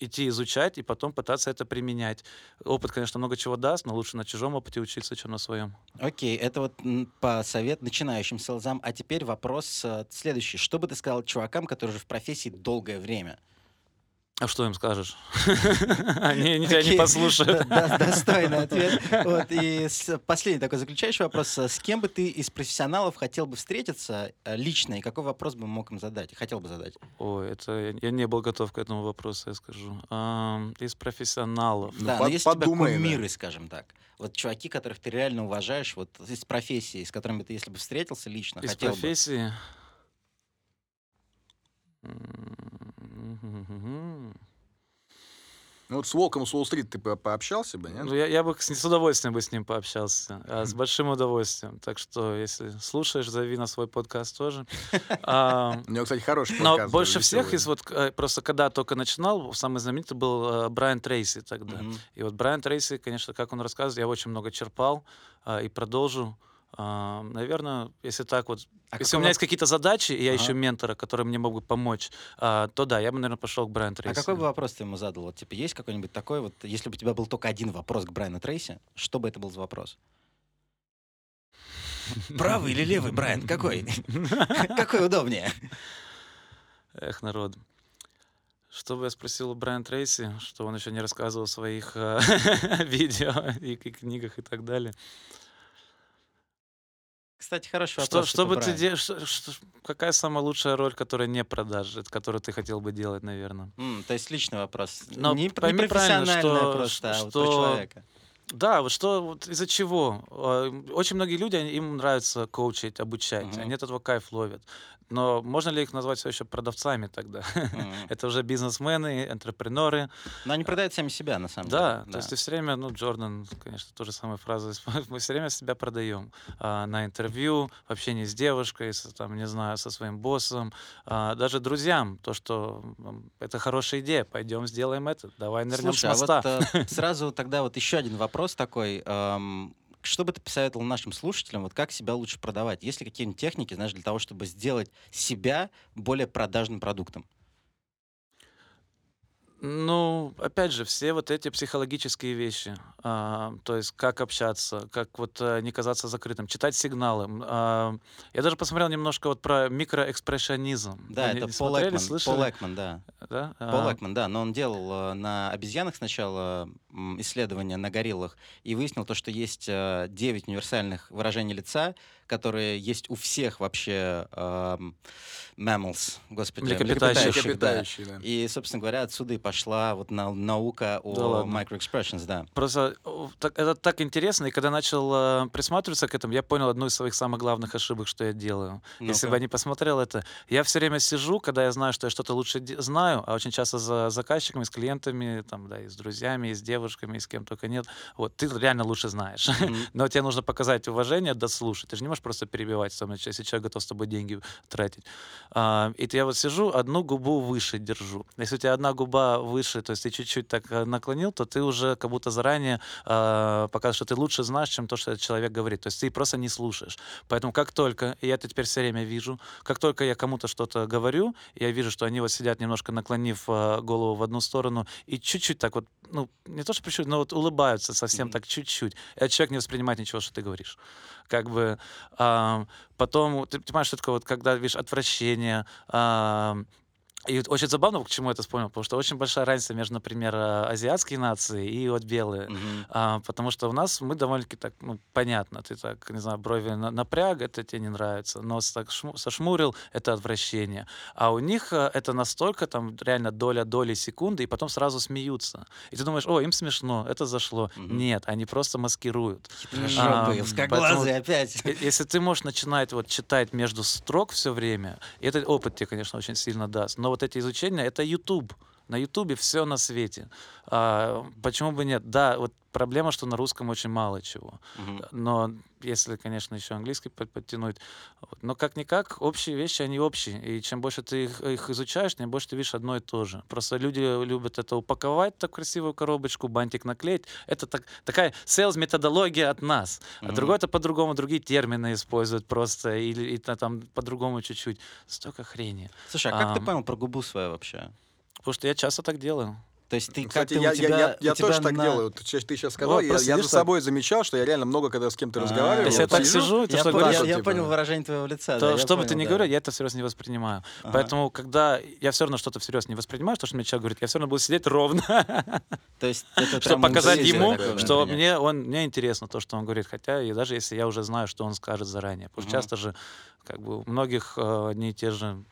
идти изучать и потом пытаться это применять. Опыт, конечно, много чего даст, но лучше на чужом опыте учиться, чем на своем. Окей, okay, это вот по совет начинающим сейлзам. А теперь вопрос следующий. Что бы ты сказал чувакам, которые уже в профессии долгое время? А что им скажешь? Они тебя не послушают. Достойный ответ. И последний такой заключающий вопрос. С кем бы ты из профессионалов хотел бы встретиться лично? И какой вопрос бы мог им задать? Хотел бы задать? Ой, это я не был готов к этому вопросу, я скажу. Из профессионалов. Да, но если у тебя кумиры, скажем так. Вот чуваки, которых ты реально уважаешь, вот из профессии, с которыми ты, если бы встретился лично, хотел бы. Из профессии... Ну вот с Волком с Уолл-стрит ты пообщался бы, нет? Ну, я, я бы с, с удовольствием бы с ним пообщался, а, с большим удовольствием. Так что, если слушаешь, зови на свой подкаст тоже. А, у него, кстати, хороший подкаст. Но больше всех, из, вот, просто когда только начинал, самый знаменитый был э, Брайан Трейси тогда. Mm-hmm. И вот Брайан Трейси, конечно, как он рассказывает, я очень много черпал э, и продолжу. Uh, наверное, если так вот, а если у меня раз... есть какие-то задачи, и я uh-huh. ищу ментора, который мне мог бы помочь, uh, то да, я бы, наверное, пошел к Брайану Трейси. А какой бы вопрос ты ему задал? Вот, типа, есть какой-нибудь такой, вот, если бы у тебя был только один вопрос к Брайану Трейси, что бы это был за вопрос? Правый или левый, Брайан? Какой? Какой удобнее? Эх, народ. Что бы я спросил у Брайана Трейси, что он еще не рассказывал в своих видео и книгах и так далее. Кстати, хороший вопрос. Что, что бы ты де... что, что... Какая самая лучшая роль, которая не продаж, которую ты хотел бы делать, наверное? Mm, то есть личный вопрос. Но не, не профессиональная что, просто, что... а вот про человека. Да, вот что, вот из-за чего? Очень многие люди, им нравится коучить, обучать, uh-huh. они от этого кайф ловят. Но можно ли их назвать все еще продавцами тогда? Uh-huh. Это уже бизнесмены, энтрепренеры. Но они продают сами себя, на самом да, деле. Да, то есть ты все время, ну, Джордан, конечно, ту же самую фразу, мы все время себя продаем. А, на интервью, в общении с девушкой, с, там, не знаю, со своим боссом, а, даже друзьям, то, что это хорошая идея, пойдем сделаем это, давай нырнем с моста. Слушай, а вот сразу тогда вот еще один вопрос. Вопрос такой, эм, что бы ты посоветовал нашим слушателям, вот как себя лучше продавать? Есть ли какие-нибудь техники, знаешь, для того, чтобы сделать себя более продажным продуктом? Ну, опять же, все вот эти психологические вещи, а, то есть как общаться, как вот а, не казаться закрытым, читать сигналы. А, я даже посмотрел немножко вот про микроэкспрессионизм. Да, Вы это Пол Экман, Пол Экман, да. да? Пол Экман, да, но он делал на обезьянах сначала исследования, на гориллах, и выяснил то, что есть девять универсальных выражений лица, которые есть у всех вообще э, mammals, господи, млекопитающих, млекопитающих да. Да. И, собственно говоря, отсюда и пошла вот наука о да microexpressions, да. Просто так, это так интересно, и когда начал присматриваться к этому, я понял одну из своих самых главных ошибок, что я делаю. Ну-ка. Если бы я не посмотрел это, я все время сижу, когда я знаю, что я что-то лучше де- знаю, а очень часто за заказчиками, с клиентами, там, да, и с друзьями, и с девушками, и с кем только нет. Вот, ты реально лучше знаешь. Mm-hmm. Но тебе нужно показать уважение, дослушать. Ты же не можешь просто перебивать, если человек готов с тобой деньги тратить. А, и я вот сижу, одну губу выше держу. Если у тебя одна губа выше, то есть ты чуть-чуть так наклонил, то ты уже как будто заранее а, показываешь, что ты лучше знаешь, чем то, что этот человек говорит. То есть ты просто не слушаешь. Поэтому как только, и я это теперь все время вижу, как только я кому-то что-то говорю, я вижу, что они вот сидят немножко наклонив а, голову в одну сторону и чуть-чуть так вот, ну, не то, что чуть-чуть, но вот улыбаются совсем mm-hmm. так чуть-чуть. Этот человек не воспринимает ничего, что ты говоришь. Как бы... А, потом, ты понимаешь, что такое, вот, когда видишь отвращение, а, и очень забавно, к чему это вспомнил, потому что очень большая разница между, например, азиатские нации и вот белые, mm-hmm. а, потому что у нас мы довольно-таки так, ну, понятно, ты так, не знаю, брови напряг, это тебе не нравится, нос так шму- сошмурил, это отвращение, а у них это настолько, там, реально доля доли секунды, и потом сразу смеются, и ты думаешь, о, им смешно, это зашло, mm-hmm. нет, они просто маскируют. Хитрожопые, узкоглазые опять. Если ты можешь начинать вот читать между строк все время, этот опыт тебе, конечно, очень сильно даст, но вот эти изучения — это YouTube. На Ютубе все на свете. А, почему бы нет? Да, вот проблема, что на русском очень мало чего. Mm-hmm. Но если, конечно, еще английский подтянуть. Но как-никак, общие вещи, они общие. И чем больше ты их, их изучаешь, тем больше ты видишь одно и то же. Просто люди любят это упаковать, так красивую коробочку, бантик наклеить. Это так, такая sales-методология от нас. Mm-hmm. А другой-то по-другому, другие термины используют просто. Или и, там по-другому чуть-чуть. Столько хрени. Слушай, а как а, ты понял про губу свою вообще? Потому что я часто так делаю. То есть ты, кстати, как-то я, у тебя, я, я у тебя тоже на... так делаю. Ты, ты сейчас сказал, вот, я, я за собой замечал, что я реально много, когда с кем-то разговариваю. Если я так сижу, я, по- я, я типа... понял выражение твоего лица. То, да, что бы ты ни да. говорил, я это всерьез не воспринимаю. Ага. Поэтому, когда я все равно что-то всерьез не воспринимаю, что, что мне человек говорит, я все равно буду сидеть ровно. То есть это чтобы показать ему, такое, что мне, он, мне интересно то, что он говорит. Хотя и даже если я уже знаю, что он скажет заранее. Потому что часто же как бы у многих одни и те же...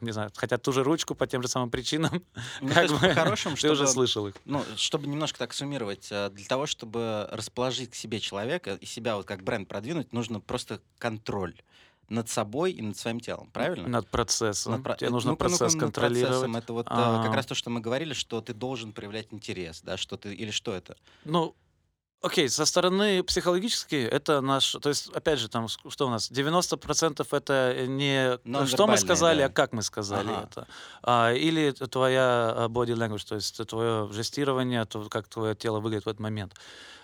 не знаю, хотят ту же ручку по тем же самым причинам, ну, как бы по-хорошему, чтобы, ты уже слышал их. Ну, чтобы немножко так суммировать, для того, чтобы расположить к себе человека и себя вот как бренд продвинуть, нужно просто контроль над собой и над своим телом, правильно? Над процессом. Над про... Тебе нужно ну, процесс ну, контролировать. Процессом. Это вот а... как раз то, что мы говорили, что ты должен проявлять интерес, да, что ты или что это? Ну, окей, okay, со стороны психологической это наш... То есть, опять же, там, что у нас? девяносто процентов это не non-verbal, что мы сказали, да. а как мы сказали ага. это. А, или твоя body language, то есть твое жестирование, то, как твое тело выглядит в этот момент.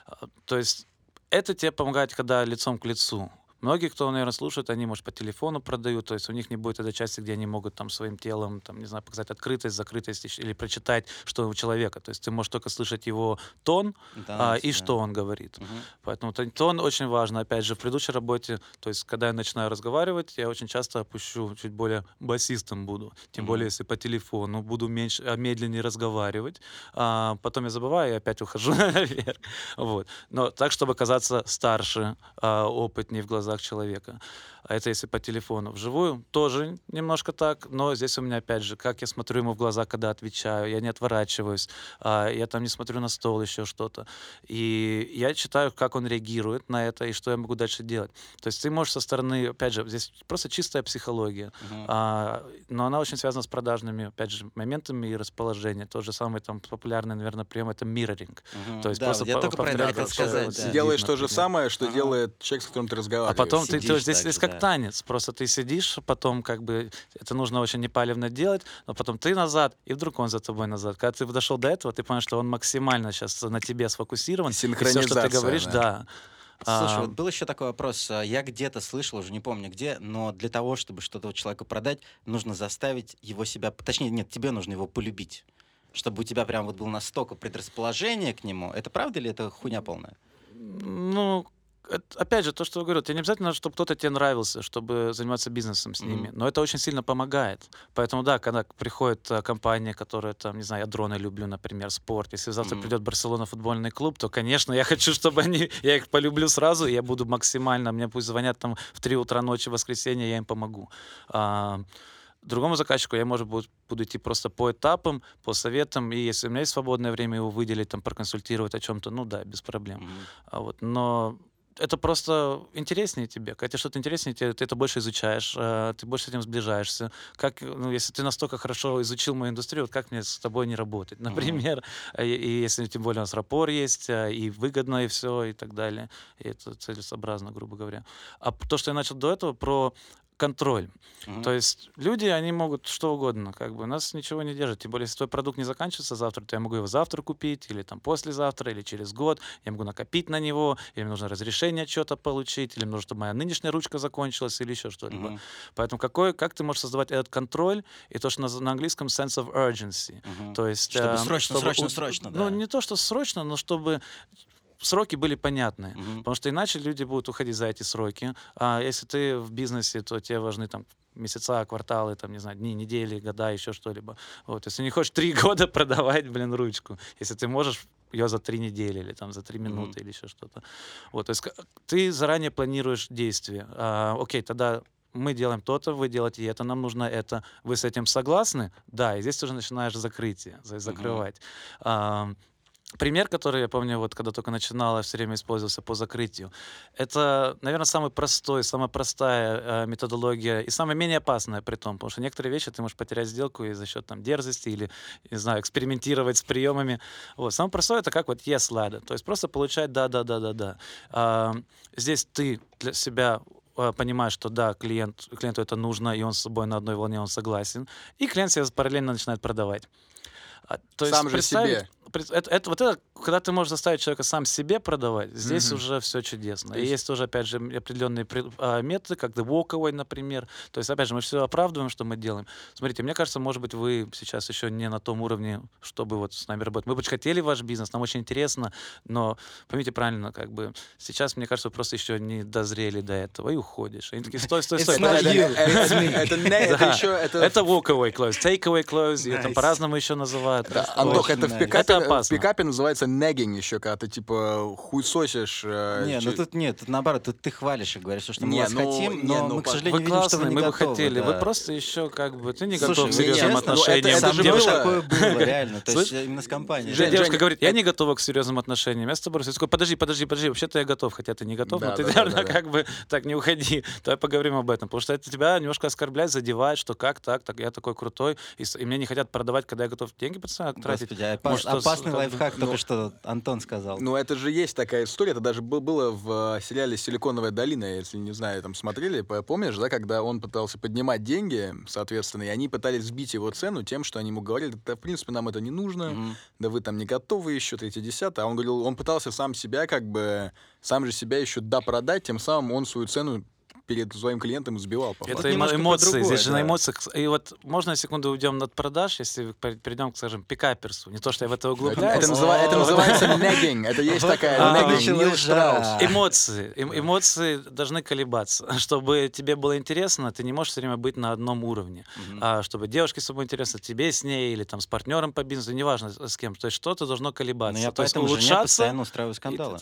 А, то есть это тебе помогает, когда лицом к лицу. Многие, кто, наверное, слушает, они, может, по телефону продают, то есть у них не будет этой части, где они могут там своим телом, там, не знаю, показать открытость, закрытость или прочитать, что у человека. То есть ты можешь только слышать его тон да, а, и да. что он говорит. Угу. Поэтому тон очень важен. Опять же, в предыдущей работе, то есть когда я начинаю разговаривать, я очень часто опущу, чуть более басистом буду. Тем угу. более, если по телефону буду меньше, медленнее разговаривать. А, потом я забываю и опять ухожу наверх. Вот. Но так, чтобы казаться старше, опытнее в глазах человека. А это если по телефону. Вживую тоже немножко так, но здесь у меня, опять же, как я смотрю ему в глаза, когда отвечаю, я не отворачиваюсь, я там не смотрю на стол, еще что-то. И я читаю, как он реагирует на это и что я могу дальше делать. То есть ты можешь со стороны, опять же, здесь просто чистая психология, uh-huh. но она очень связана с продажными, опять же, моментами и расположением. Тот же самый там популярный, наверное, прием — это мирроринг. Uh-huh. То есть да, просто я по- только про это сказать. Да. Делаешь видно, то же самое, что uh-huh. делает человек, с которым ты разговариваешь. А потом сидишь ты, то здесь, здесь как да. танец, просто ты сидишь, потом как бы это нужно очень непалевно делать, но потом ты назад, и вдруг он за тобой назад. Когда ты дошел до этого, ты понимаешь, что он максимально сейчас на тебе сфокусирован. Синхронизация. И все, что ты говоришь, да. да. Слушай, а... вот был еще такой вопрос. Я где-то слышал, уже не помню где, но для того, чтобы что-то человеку продать, нужно заставить его себя... Точнее, нет, тебе нужно его полюбить. чтобы у тебя прям вот было настолько предрасположение к нему. Это правда или это хуйня полная? Ну, это, опять же, то, что я говорю, тебе не обязательно, чтобы кто-то тебе нравился, чтобы заниматься бизнесом с ними, mm-hmm. но это очень сильно помогает. Поэтому, да, когда приходит а, компания, которая, там, не знаю, я дроны люблю, например, спорт, если завтра mm-hmm. придет Барселона футбольный клуб, то, конечно, я хочу, чтобы они, я их полюблю сразу, и я буду максимально, мне пусть звонят там в три утра ночи в воскресенье, я им помогу. А, другому заказчику я, может быть, буду идти просто по этапам, по советам, и если у меня есть свободное время его выделить, там, проконсультировать о чем-то, ну да, без проблем. Mm-hmm. А вот, но это просто интереснее тебе. Когда тебе что-то интереснее, ты это больше изучаешь, ты больше с этим сближаешься. Как, ну, если ты настолько хорошо изучил мою индустрию, вот как мне с тобой не работать, например? Mm-hmm. И, и если, тем более, у нас раппорт есть, и выгодно, и все, и так далее. И это целесообразно, грубо говоря. А то, что я начал до этого, про контроль. Mm-hmm. То есть люди, они могут что угодно, как бы, нас ничего не держит. Тем более, если твой продукт не заканчивается завтра, то я могу его завтра купить, или там послезавтра, или через год, я могу накопить на него, или мне нужно разрешение что-то получить, или мне нужно, чтобы моя нынешняя ручка закончилась, или еще что-либо. Mm-hmm. Поэтому какой, как ты можешь создавать этот контроль, и то, что на, на английском sense of urgency. Mm-hmm. То есть, чтобы э, срочно, чтобы, срочно, у, срочно. Ну, да. не то, что срочно, но чтобы сроки были понятны, mm-hmm. потому что иначе люди будут уходить за эти сроки. А если ты в бизнесе, то тебе важны там месяца, кварталы, там, не знаю, дни, недели, года, еще что-либо. Вот. Если не хочешь три года продавать, блин, ручку, если ты можешь ее за три недели или там, за три минуты mm-hmm. или еще что-то. Вот. То есть ты заранее планируешь действия. А, окей, тогда мы делаем то-то, вы делаете это, нам нужно это. Вы с этим согласны? Да, и здесь ты уже начинаешь закрытие, закрывать. Mm-hmm. А, пример, который я помню, вот когда только начинал, я все время использовался по закрытию. Это, наверное, самый простой, самая простая э, методология и самая менее опасная при том, потому что некоторые вещи ты можешь потерять сделку и за счет там дерзости или, не знаю, экспериментировать с приемами. Вот. Самое простое — это как вот yes ladder, то есть просто получать да-да-да-да-да. Э, здесь ты для себя понимаешь, что да, клиент, клиенту это нужно, и он с собой на одной волне, он согласен, и клиент себе параллельно начинает продавать. То сам есть, же себе. Это, это, вот это, когда ты можешь заставить человека сам себе продавать, здесь mm-hmm. уже все чудесно. И есть тоже, опять же, определенные а, методы, как the walkaway, например. То есть, опять же, мы все оправдываем, что мы делаем. Смотрите, мне кажется, может быть, вы сейчас еще не на том уровне, чтобы вот с нами работать. Мы бы хотели ваш бизнес, нам очень интересно, но поймите правильно, как бы сейчас, мне кажется, вы просто еще не дозрели до этого и уходишь. И они такие, стой, стой, стой. Это walkaway close, takeaway close, по-разному еще называют. Антох, это в пикапе. В пикапе называется неггинг еще, когда ты, типа, хуйсосишь. Э, не, че... ну тут нет, тут наоборот, тут ты хвалишь и говоришь, что мы не, вас ну, хотим, не, но ну, мы, к сожалению, видим, классные, что вы не мы готовы. Вы хотели, да. Вы просто еще, как бы, ты не Слушай, готов к серьезным отношениям. Это, это же девушка... такое было, реально, то есть именно с компанией. Жень, девушка Жень, говорит, я не готова к серьезным отношениям, я с тобой такой, подожди, подожди, подожди, вообще-то я готов, хотя ты не готов, да, но ты, да, наверное, да, да. как бы, так, не уходи, давай поговорим об этом, потому что это тебя немножко оскорбляет, задевает, что как так, так я такой крутой, и мне не хотят продавать, когда я готов деньги тратить. Опасный лайфхак, только ну, что Антон сказал. Ну, это же есть такая история. Это даже было в сериале «Силиконовая долина», если, не знаю, там смотрели. Помнишь, да, когда он пытался поднимать деньги, соответственно, и они пытались сбить его цену тем, что они ему говорили, да, в принципе, нам это не нужно, mm-hmm. да вы там не готовы еще, третье-десятое. А он говорил, он пытался сам себя как бы, сам же себя еще допродать, тем самым он свою цену перед своим клиентом сбивал. По это эмо- эмоции, другое, здесь да. же на эмоциях. И вот можно на секунду уйдем от продаж, если перейдем, скажем, к пикаперству. Не то, что я в это углубляюсь. Это, называ- это называется неггинг. Это есть такая неггинг. Эмоции. Эмоции должны колебаться. Чтобы тебе было интересно, ты не можешь все время быть на одном уровне. Чтобы девушке с собой интересно, тебе с ней или с партнером по бизнесу, неважно с кем. То есть что-то должно колебаться. То есть улучшаться. Я постоянно устраиваю скандалы.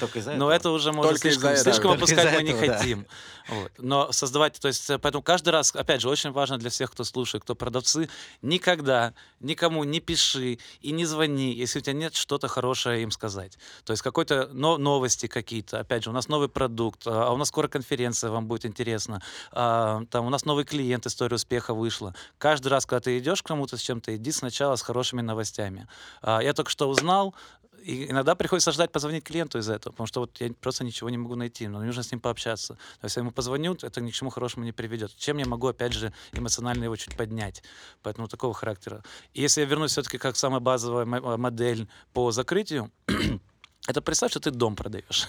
Только из-за этого. Но это уже можно слишком опускать, мы не хотим. Тим. Вот. Но создавать, то есть, поэтому каждый раз, опять же, очень важно для всех, кто слушает, кто продавцы, никогда никому не пиши и не звони, если у тебя нет что-то хорошее им сказать. То есть какой-то но, новости какие-то, опять же, у нас новый продукт, а у нас скоро конференция, вам будет интересно, а, там у нас новый клиент, история успеха вышла. Каждый раз, когда ты идешь к кому-то с чем-то, иди сначала с хорошими новостями. А, я только что узнал, и иногда приходится ждать, позвонить клиенту из-за этого, потому что вот я просто ничего не могу найти, но мне нужно с ним пообщаться. То есть, если я ему позвоню, это ни к чему хорошему не приведет. Чем я могу, опять же, эмоционально его чуть поднять? Поэтому такого характера. И если я вернусь все-таки как самая базовая модель по закрытию, это представь, что ты дом продаешь.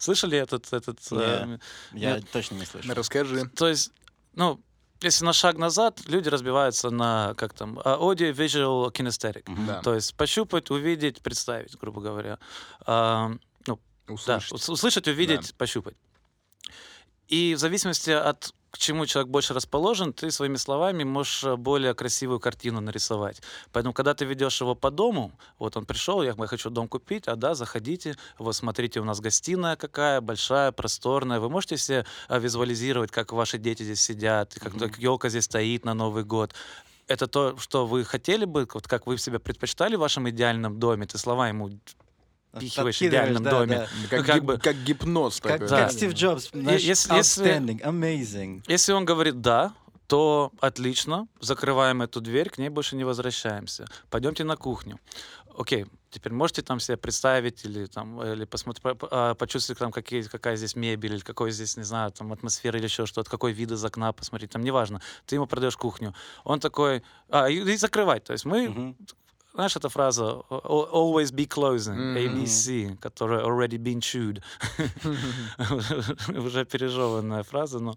Слышали этот... этот yeah. э, я нет? Точно не слышал. Расскажи. То есть, ну... Если на шаг назад, люди разбиваются на, как там, audio, visual, kinesthetic. Mm-hmm. То есть пощупать, увидеть, представить, грубо говоря. А, ну, услышать. Да, услышать, увидеть, да. пощупать. И в зависимости от к чему человек больше расположен, ты своими словами можешь более красивую картину нарисовать. Поэтому, когда ты ведешь его по дому, вот он пришел, я, я хочу дом купить, а да, заходите, вот смотрите, у нас гостиная какая, большая, просторная. Вы можете себе визуализировать, как ваши дети здесь сидят, как mm-hmm. елка здесь стоит на Новый год. Это то, что вы хотели бы, вот как вы себя предпочитали в вашем идеальном доме, ты слова ему... Пихиваешь в идеальном да, доме. Да. Как, как, гип, бы, как гипноз. Как, да. как Стив Джобс. Наш если, outstanding, amazing. Если он говорит «да», то отлично, закрываем эту дверь, к ней больше не возвращаемся. Пойдемте на кухню. Окей, теперь можете там себе представить или, там, или посмотри, почувствовать, там, какие, какая здесь мебель, или какой здесь, не знаю, там, атмосфера или еще что-то, какой вид из окна посмотреть, там, неважно. Ты ему продаешь кухню. Он такой... А, и, и закрывать. То есть мы... Uh-huh. Знаешь, эта фраза «always be closing», эй би си, которая «already been chewed». Уже пережеванная фраза, но...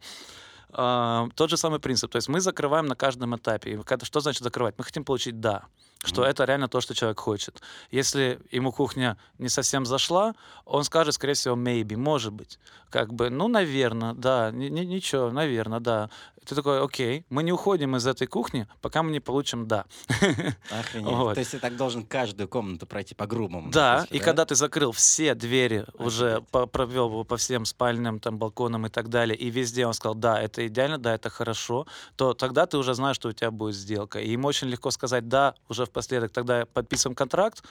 Uh, тот же самый принцип. То есть мы закрываем на каждом этапе. И что значит закрывать? Мы хотим получить «да», что mm-hmm. это реально то, что человек хочет. Если ему кухня не совсем зашла, он скажет, скорее всего, maybe, может быть. Как бы, ну, наверное, да, н- н- ничего, наверное, да. Ты такой, окей, мы не уходим из этой кухни, пока мы не получим «да». Охренеть. Вот. То есть ты так должен каждую комнату пройти по-грубому. Да, смысле, и да? когда ты закрыл все двери, Охренеть. уже по- провел по всем спальням, там, балконам и так далее, и везде он сказал, да, это идеально, да, это хорошо, то тогда ты уже знаешь, что у тебя будет сделка. И им очень легко сказать «да», уже впоследок, тогда подписываем контракт,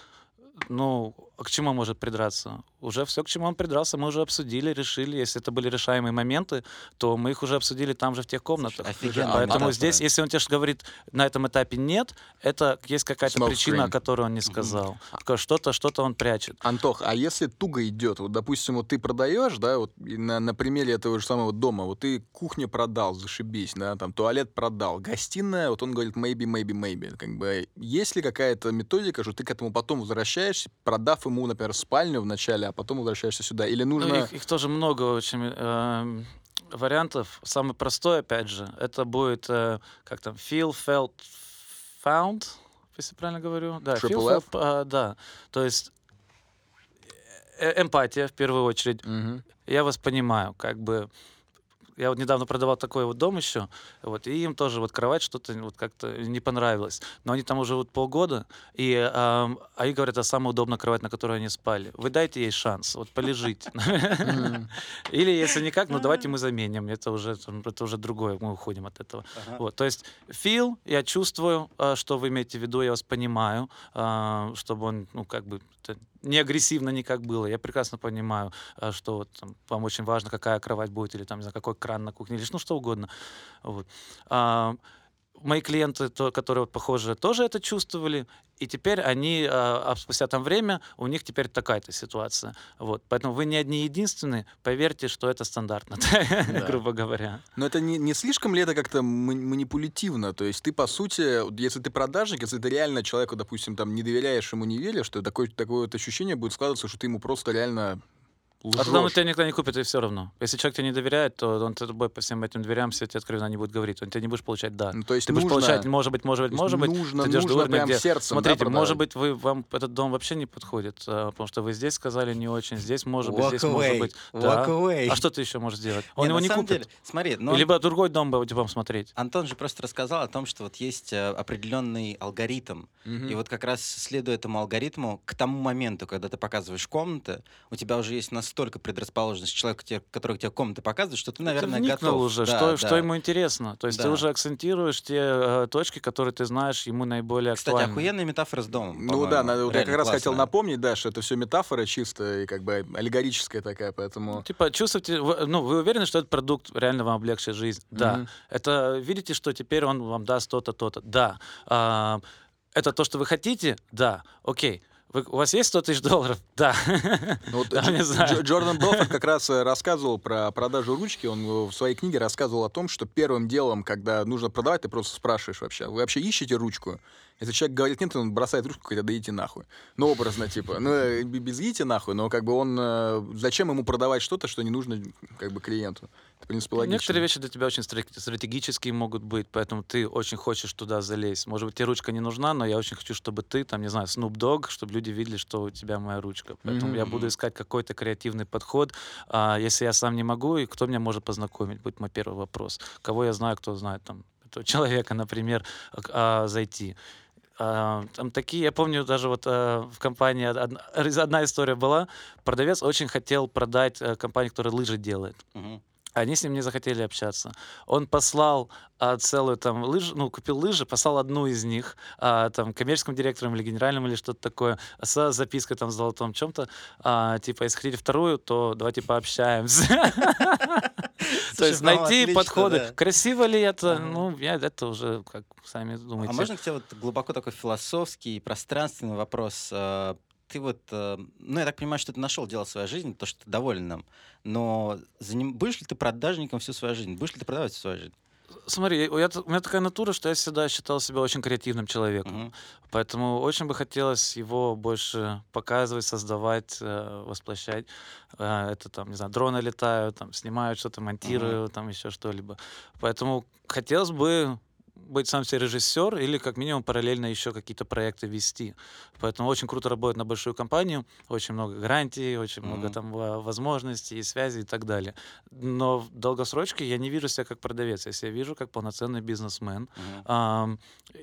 ну, а к чему он может придраться? Уже все, к чему он придрался, мы уже обсудили, решили. Если это были решаемые моменты, то мы их уже обсудили там же в тех комнатах. Офигенно. Поэтому а, здесь, да. если он тебе говорит, на этом этапе нет, это есть какая-то Smoke причина, screen. о которой он не сказал. Mm-hmm. Что-то, что-то он прячет. Антох, а если туго идет, вот, допустим, вот ты продаешь, да, вот на, на примере этого же самого дома, вот ты кухню продал, зашибись, да, там туалет продал, гостиная, вот он говорит maybe, maybe, maybe. Как бы, есть ли какая-то методика, что ты к этому потом возвращаешься, продав ему, например, спальню в начале, а потом возвращаешься сюда? Или нужно... Ну, их, их тоже много очень э, вариантов. Самый простой, опять же, это будет, э, как там, feel, felt, found, если правильно говорю. Да, feel, felt, э, да. То есть э, эмпатия, в первую очередь. Mm-hmm. Я вас понимаю, как бы... Я вот недавно продавал такой вот дом еще, вот, и им тоже вот кровать что-то вот как-то не понравилось. Но они там уже вот полгода, и э, они говорят, это самая удобная кровать, на которой они спали. Вы дайте ей шанс, вот полежите. Или если никак, ну давайте мы заменим, это уже другое, мы уходим от этого. То есть feel, я чувствую, что вы имеете в виду, я вас понимаю, чтобы он, ну как бы... не агрессивно никак было. Я прекрасно понимаю, что вот, там, вам очень важно, какая кровать будет, или там, не знаю, какой кран на кухне, или ну, что угодно. Вот. А, мои клиенты, то, которые, вот, похоже, тоже это чувствовали, и теперь они, а, спустя там время, у них теперь такая-то ситуация. Вот. Поэтому вы не одни единственные, поверьте, что это стандартно, грубо говоря. Но это не слишком ли это как-то манипулятивно? То есть ты, по сути, если ты продажник, если ты реально человеку, допустим, там не доверяешь, ему не веришь, то такое вот ощущение будет складываться, что ты ему просто реально... А тогда он тебя никогда не купит, и все равно. Если человек тебе не доверяет, то он тобой по всем этим дверям все эти откровенно не будет говорить. Он тебе не будешь получать «да». Ну, то есть ты нужно, будешь получать «может быть, может быть, может быть». Нужно, ты нужно прям где... сердцем. Смотрите, да, может быть, вы, вам этот дом вообще не подходит, потому что вы здесь сказали не очень, здесь может walk быть, здесь away. может быть. Да. А что ты еще можешь сделать? Он не, его не купит. Деле, смотри, но... Либо другой дом будет вам смотреть. Антон же просто рассказал о том, что вот есть определенный алгоритм. Mm-hmm. И вот как раз следуя этому алгоритму, к тому моменту, когда ты показываешь комнаты, у тебя уже есть настроение, столько предрасположенность человека, который тебе комнаты показывает, что ты, наверное, ты вникнул готов. уже, да, что, да. что ему интересно. То есть да. ты уже акцентируешь те э, точки, которые ты знаешь, ему наиболее актуальны. Кстати, охуенная метафора с домом. Ну да, надо, я как классная. раз хотел напомнить, да, что это все метафора чисто и как бы аллегорическая такая, поэтому... Ну, типа, чувствуете, вы, ну, вы уверены, что этот продукт реально вам облегчит жизнь? Mm-hmm. Да. Это, видите, что теперь он вам даст то-то, то-то? Да. А, это то, что вы хотите? Да. Окей. Вы, у вас есть сто тысяч долларов? Да. Ну, вот да, Дж, Дж, Джордан Белфорт как раз рассказывал про продажу ручки. Он в своей книге рассказывал о том, что первым делом, когда нужно продавать, ты просто спрашиваешь вообще, вы вообще ищете ручку? Если человек говорит нет, он бросает ручку, говорит, да идите нахуй. Ну, образно, типа. Ну, без идите нахуй, но как бы он... Зачем ему продавать что-то, что не нужно как бы клиенту? принципе, логично. Некоторые вещи для тебя очень стратегические могут быть, поэтому ты очень хочешь туда залезть. Может быть, тебе ручка не нужна, но я очень хочу, чтобы ты, там, не знаю, Snoop Dogg, чтобы люди видели, что у тебя моя ручка. Поэтому mm-hmm. я буду искать какой-то креативный подход. А, если я сам не могу, и кто меня может познакомить? Будет мой первый вопрос. Кого я знаю, кто знает там этого человека, например, а, зайти. Uh, там такие, я помню, даже вот uh, в компании одна, одна история была. Продавец очень хотел продать uh, компанию, которая лыжи делает. Uh-huh. Они с ним не захотели общаться. Он послал а, целую там лыжи, ну, купил лыжи, послал одну из них а, там коммерческим директором или генеральным или что-то такое, с запиской там в золотом чем-то, а, типа, если хотите вторую, то давайте пообщаемся. То есть найти подходы. Красиво ли это? Ну, это уже, как сами думаете. А можно к тебе вот глубоко такой философский и пространственный вопрос? Ты вот, ну, я так понимаю, что ты нашел дело в своей жизни, то, что ты доволен, но за ним, будешь ли ты продажником всю свою жизнь? Будешь ли ты продавать всю свою жизнь? Смотри, я, у меня такая натура, что я всегда считал себя очень креативным человеком. Uh-huh. Поэтому очень бы хотелось его больше показывать, создавать, э, восплощать. Э, это там, не знаю, дроны летают, там, снимают что-то, монтируют, uh-huh. там еще что-либо. Поэтому хотелось бы быть сам себе режиссер или, как минимум, параллельно еще какие-то проекты вести. Поэтому очень круто работать на большую компанию, очень много гарантий, очень mm-hmm. много там возможностей, связей и так далее. Но в долгосрочке я не вижу себя как продавец, я себя вижу как полноценный бизнесмен. Mm-hmm. А,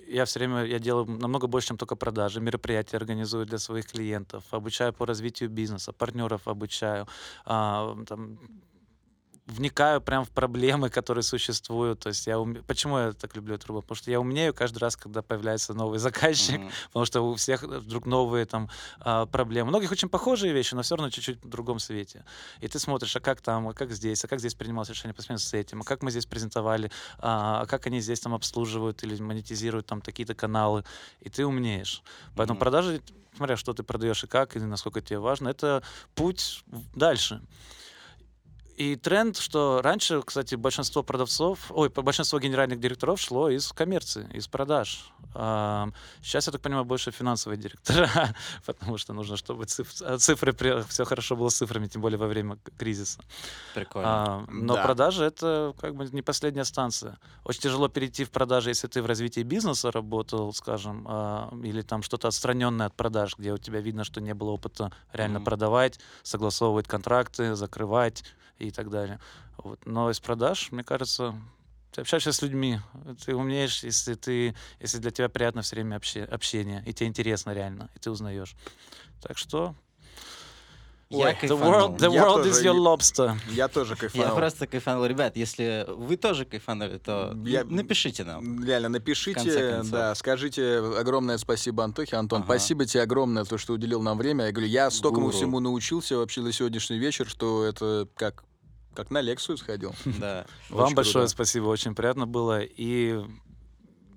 я все время я делаю намного больше, чем только продажи, мероприятия организую для своих клиентов, обучаю по развитию бизнеса, партнеров обучаю, а, там, вникаю прям в проблемы, которые существуют. То есть я уме... Почему я так люблю эту работу? Потому что я умнею каждый раз, когда появляется новый заказчик, mm-hmm. потому что у всех вдруг новые там проблемы. У многих очень похожие вещи, но все равно чуть-чуть в другом свете. И ты смотришь, а как там, а как здесь, а как здесь принималось решение по смене с этим, а как мы здесь презентовали, а как они здесь там обслуживают или монетизируют там такие-то каналы. И ты умнеешь. Поэтому mm-hmm. продажи, смотря что ты продаешь и как, и насколько тебе важно, это путь дальше. И тренд, что раньше, кстати, большинство продавцов, ой, большинство генеральных директоров шло из коммерции, из продаж. Сейчас, я так понимаю, больше финансовые директора, потому что нужно, чтобы циф- цифры, все хорошо было с цифрами, тем более во время кризиса. Прикольно. Но да. продажи — это как бы не последняя станция. Очень тяжело перейти в продажи, если ты в развитии бизнеса работал, скажем, или там что-то отстраненное от продаж, где у тебя видно, что не было опыта реально mm-hmm. продавать, согласовывать контракты, закрывать и так далее. Вот. Но из продаж, мне кажется, ты общаешься с людьми, ты умеешь, если, ты, если для тебя приятно все время общение, и тебе интересно реально, и ты узнаешь. Так что... Я the кайфанул. World, the я world is your lobster. Я тоже кайфанул. Я просто кайфанул. Ребят, если вы тоже кайфанули, то я... напишите нам. Реально, напишите, да, скажите огромное спасибо Антохе. Антон, ага. спасибо тебе огромное, то, что уделил нам время. Я говорю, я столькому всему научился вообще за сегодняшний вечер, что это как... как на лекцию сходил. Да. Вам большое спасибо, очень приятно было. И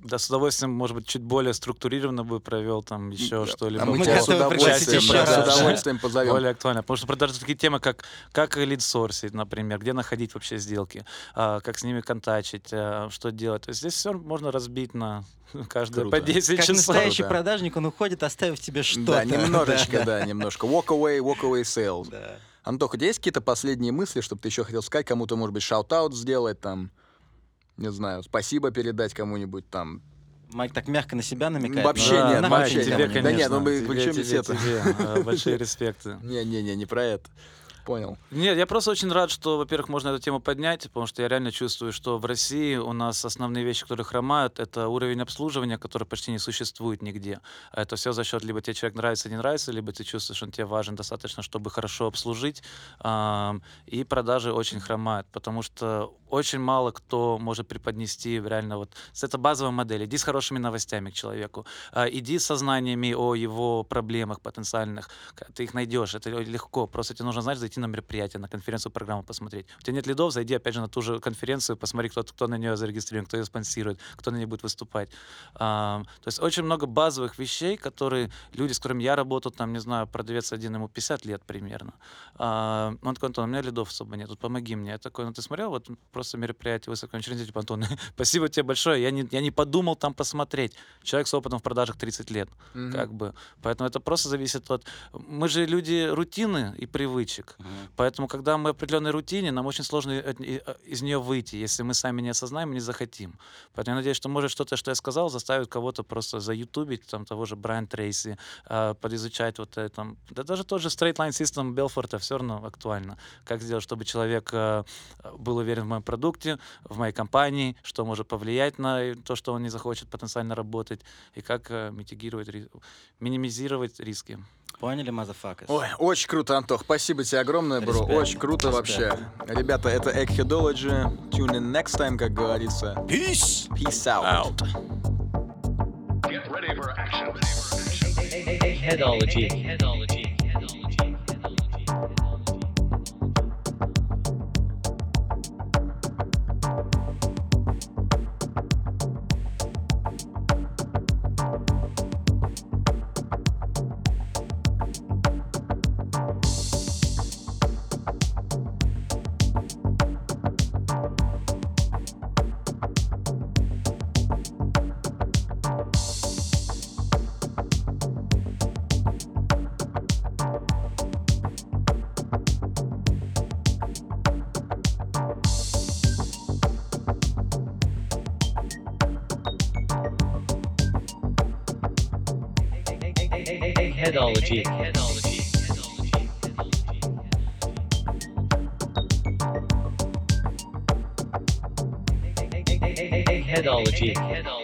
да, с удовольствием, может быть, чуть более структурированно бы провел там еще что-либо. А мы тебя с удовольствием позовем. Более актуально. Потому что продажи такие темы, как как лидсорсить, например, где находить вообще сделки, как с ними контачить, что делать. То есть здесь все можно разбить на... Каждый по десять как часов. Настоящий Круто. Продажник, он уходит, оставив тебе что-то. Да, немножечко, да, немножко. Walk away, walk away sales. Да. Антоха, у тебя есть какие-то последние мысли, чтобы ты еще хотел сказать, кому-то, может быть, шаут-аут сделать, там, не знаю, спасибо передать кому-нибудь, там. Майк так мягко на себя намекает. Вообще да, нет, Майк, тебе, конечно. Да нет, ну мы включим беседу. Большие респекты. Не-не-не, не про это. Понял. Нет, я просто очень рад, что, во-первых, можно эту тему поднять, потому что я реально чувствую, что в России у нас основные вещи, которые хромают, это уровень обслуживания, который почти не существует нигде. Это все за счет, либо тебе человек нравится, не нравится, либо ты чувствуешь, он тебе важен достаточно, чтобы хорошо обслужить. И продажи очень хромают, потому что очень мало кто может преподнести реально вот... Это базовая модель. Иди с хорошими новостями к человеку. Иди со знаниями о его проблемах потенциальных. Ты их найдешь. Это легко. Просто тебе нужно знать, зайти на мероприятие, на конференцию, программу посмотреть. У тебя нет лидов, зайди опять же на ту же конференцию, посмотри, кто, кто на нее зарегистрирован, кто ее спонсирует, кто на ней будет выступать. А, то есть очень много базовых вещей, которые люди, с которыми я работал, там, не знаю, продавец один, ему пятьдесят лет примерно. А, он такой, Антон, у меня лидов особо нет, вот помоги мне. Я такой, ну ты смотрел, вот просто мероприятие высокого начальника, типа, Антон, спасибо тебе большое, я не, я не подумал там посмотреть. Человек с опытом в продажах тридцать лет, mm-hmm. как бы. Поэтому это просто зависит от... Мы же люди рутины и привычек. Mm-hmm. Поэтому, когда мы в определенной рутине, нам очень сложно из нее выйти, если мы сами не осознаем и не захотим. Поэтому я надеюсь, что, может, что-то, что я сказал, заставит кого-то просто заютубить, там, того же Брайан Трейси, э, подизучать вот это. Там. Да даже тот же Straight Line System Белфорта все равно актуально. Как сделать, чтобы человек э, был уверен в моем продукте, в моей компании, что может повлиять на то, что он не захочет потенциально работать, и как э, митигировать, минимизировать риски. Поняли, мазафакас? Ой, очень круто, Антох. Спасибо тебе огромное, бро. Респект. Очень круто. Респект. Вообще. Ребята, это Eggheadology. Tune in next time, как говорится. Peace! Peace out. Get ready for action. Eggheadology. Eggheadology. Headology. Headology. Headology. Headology.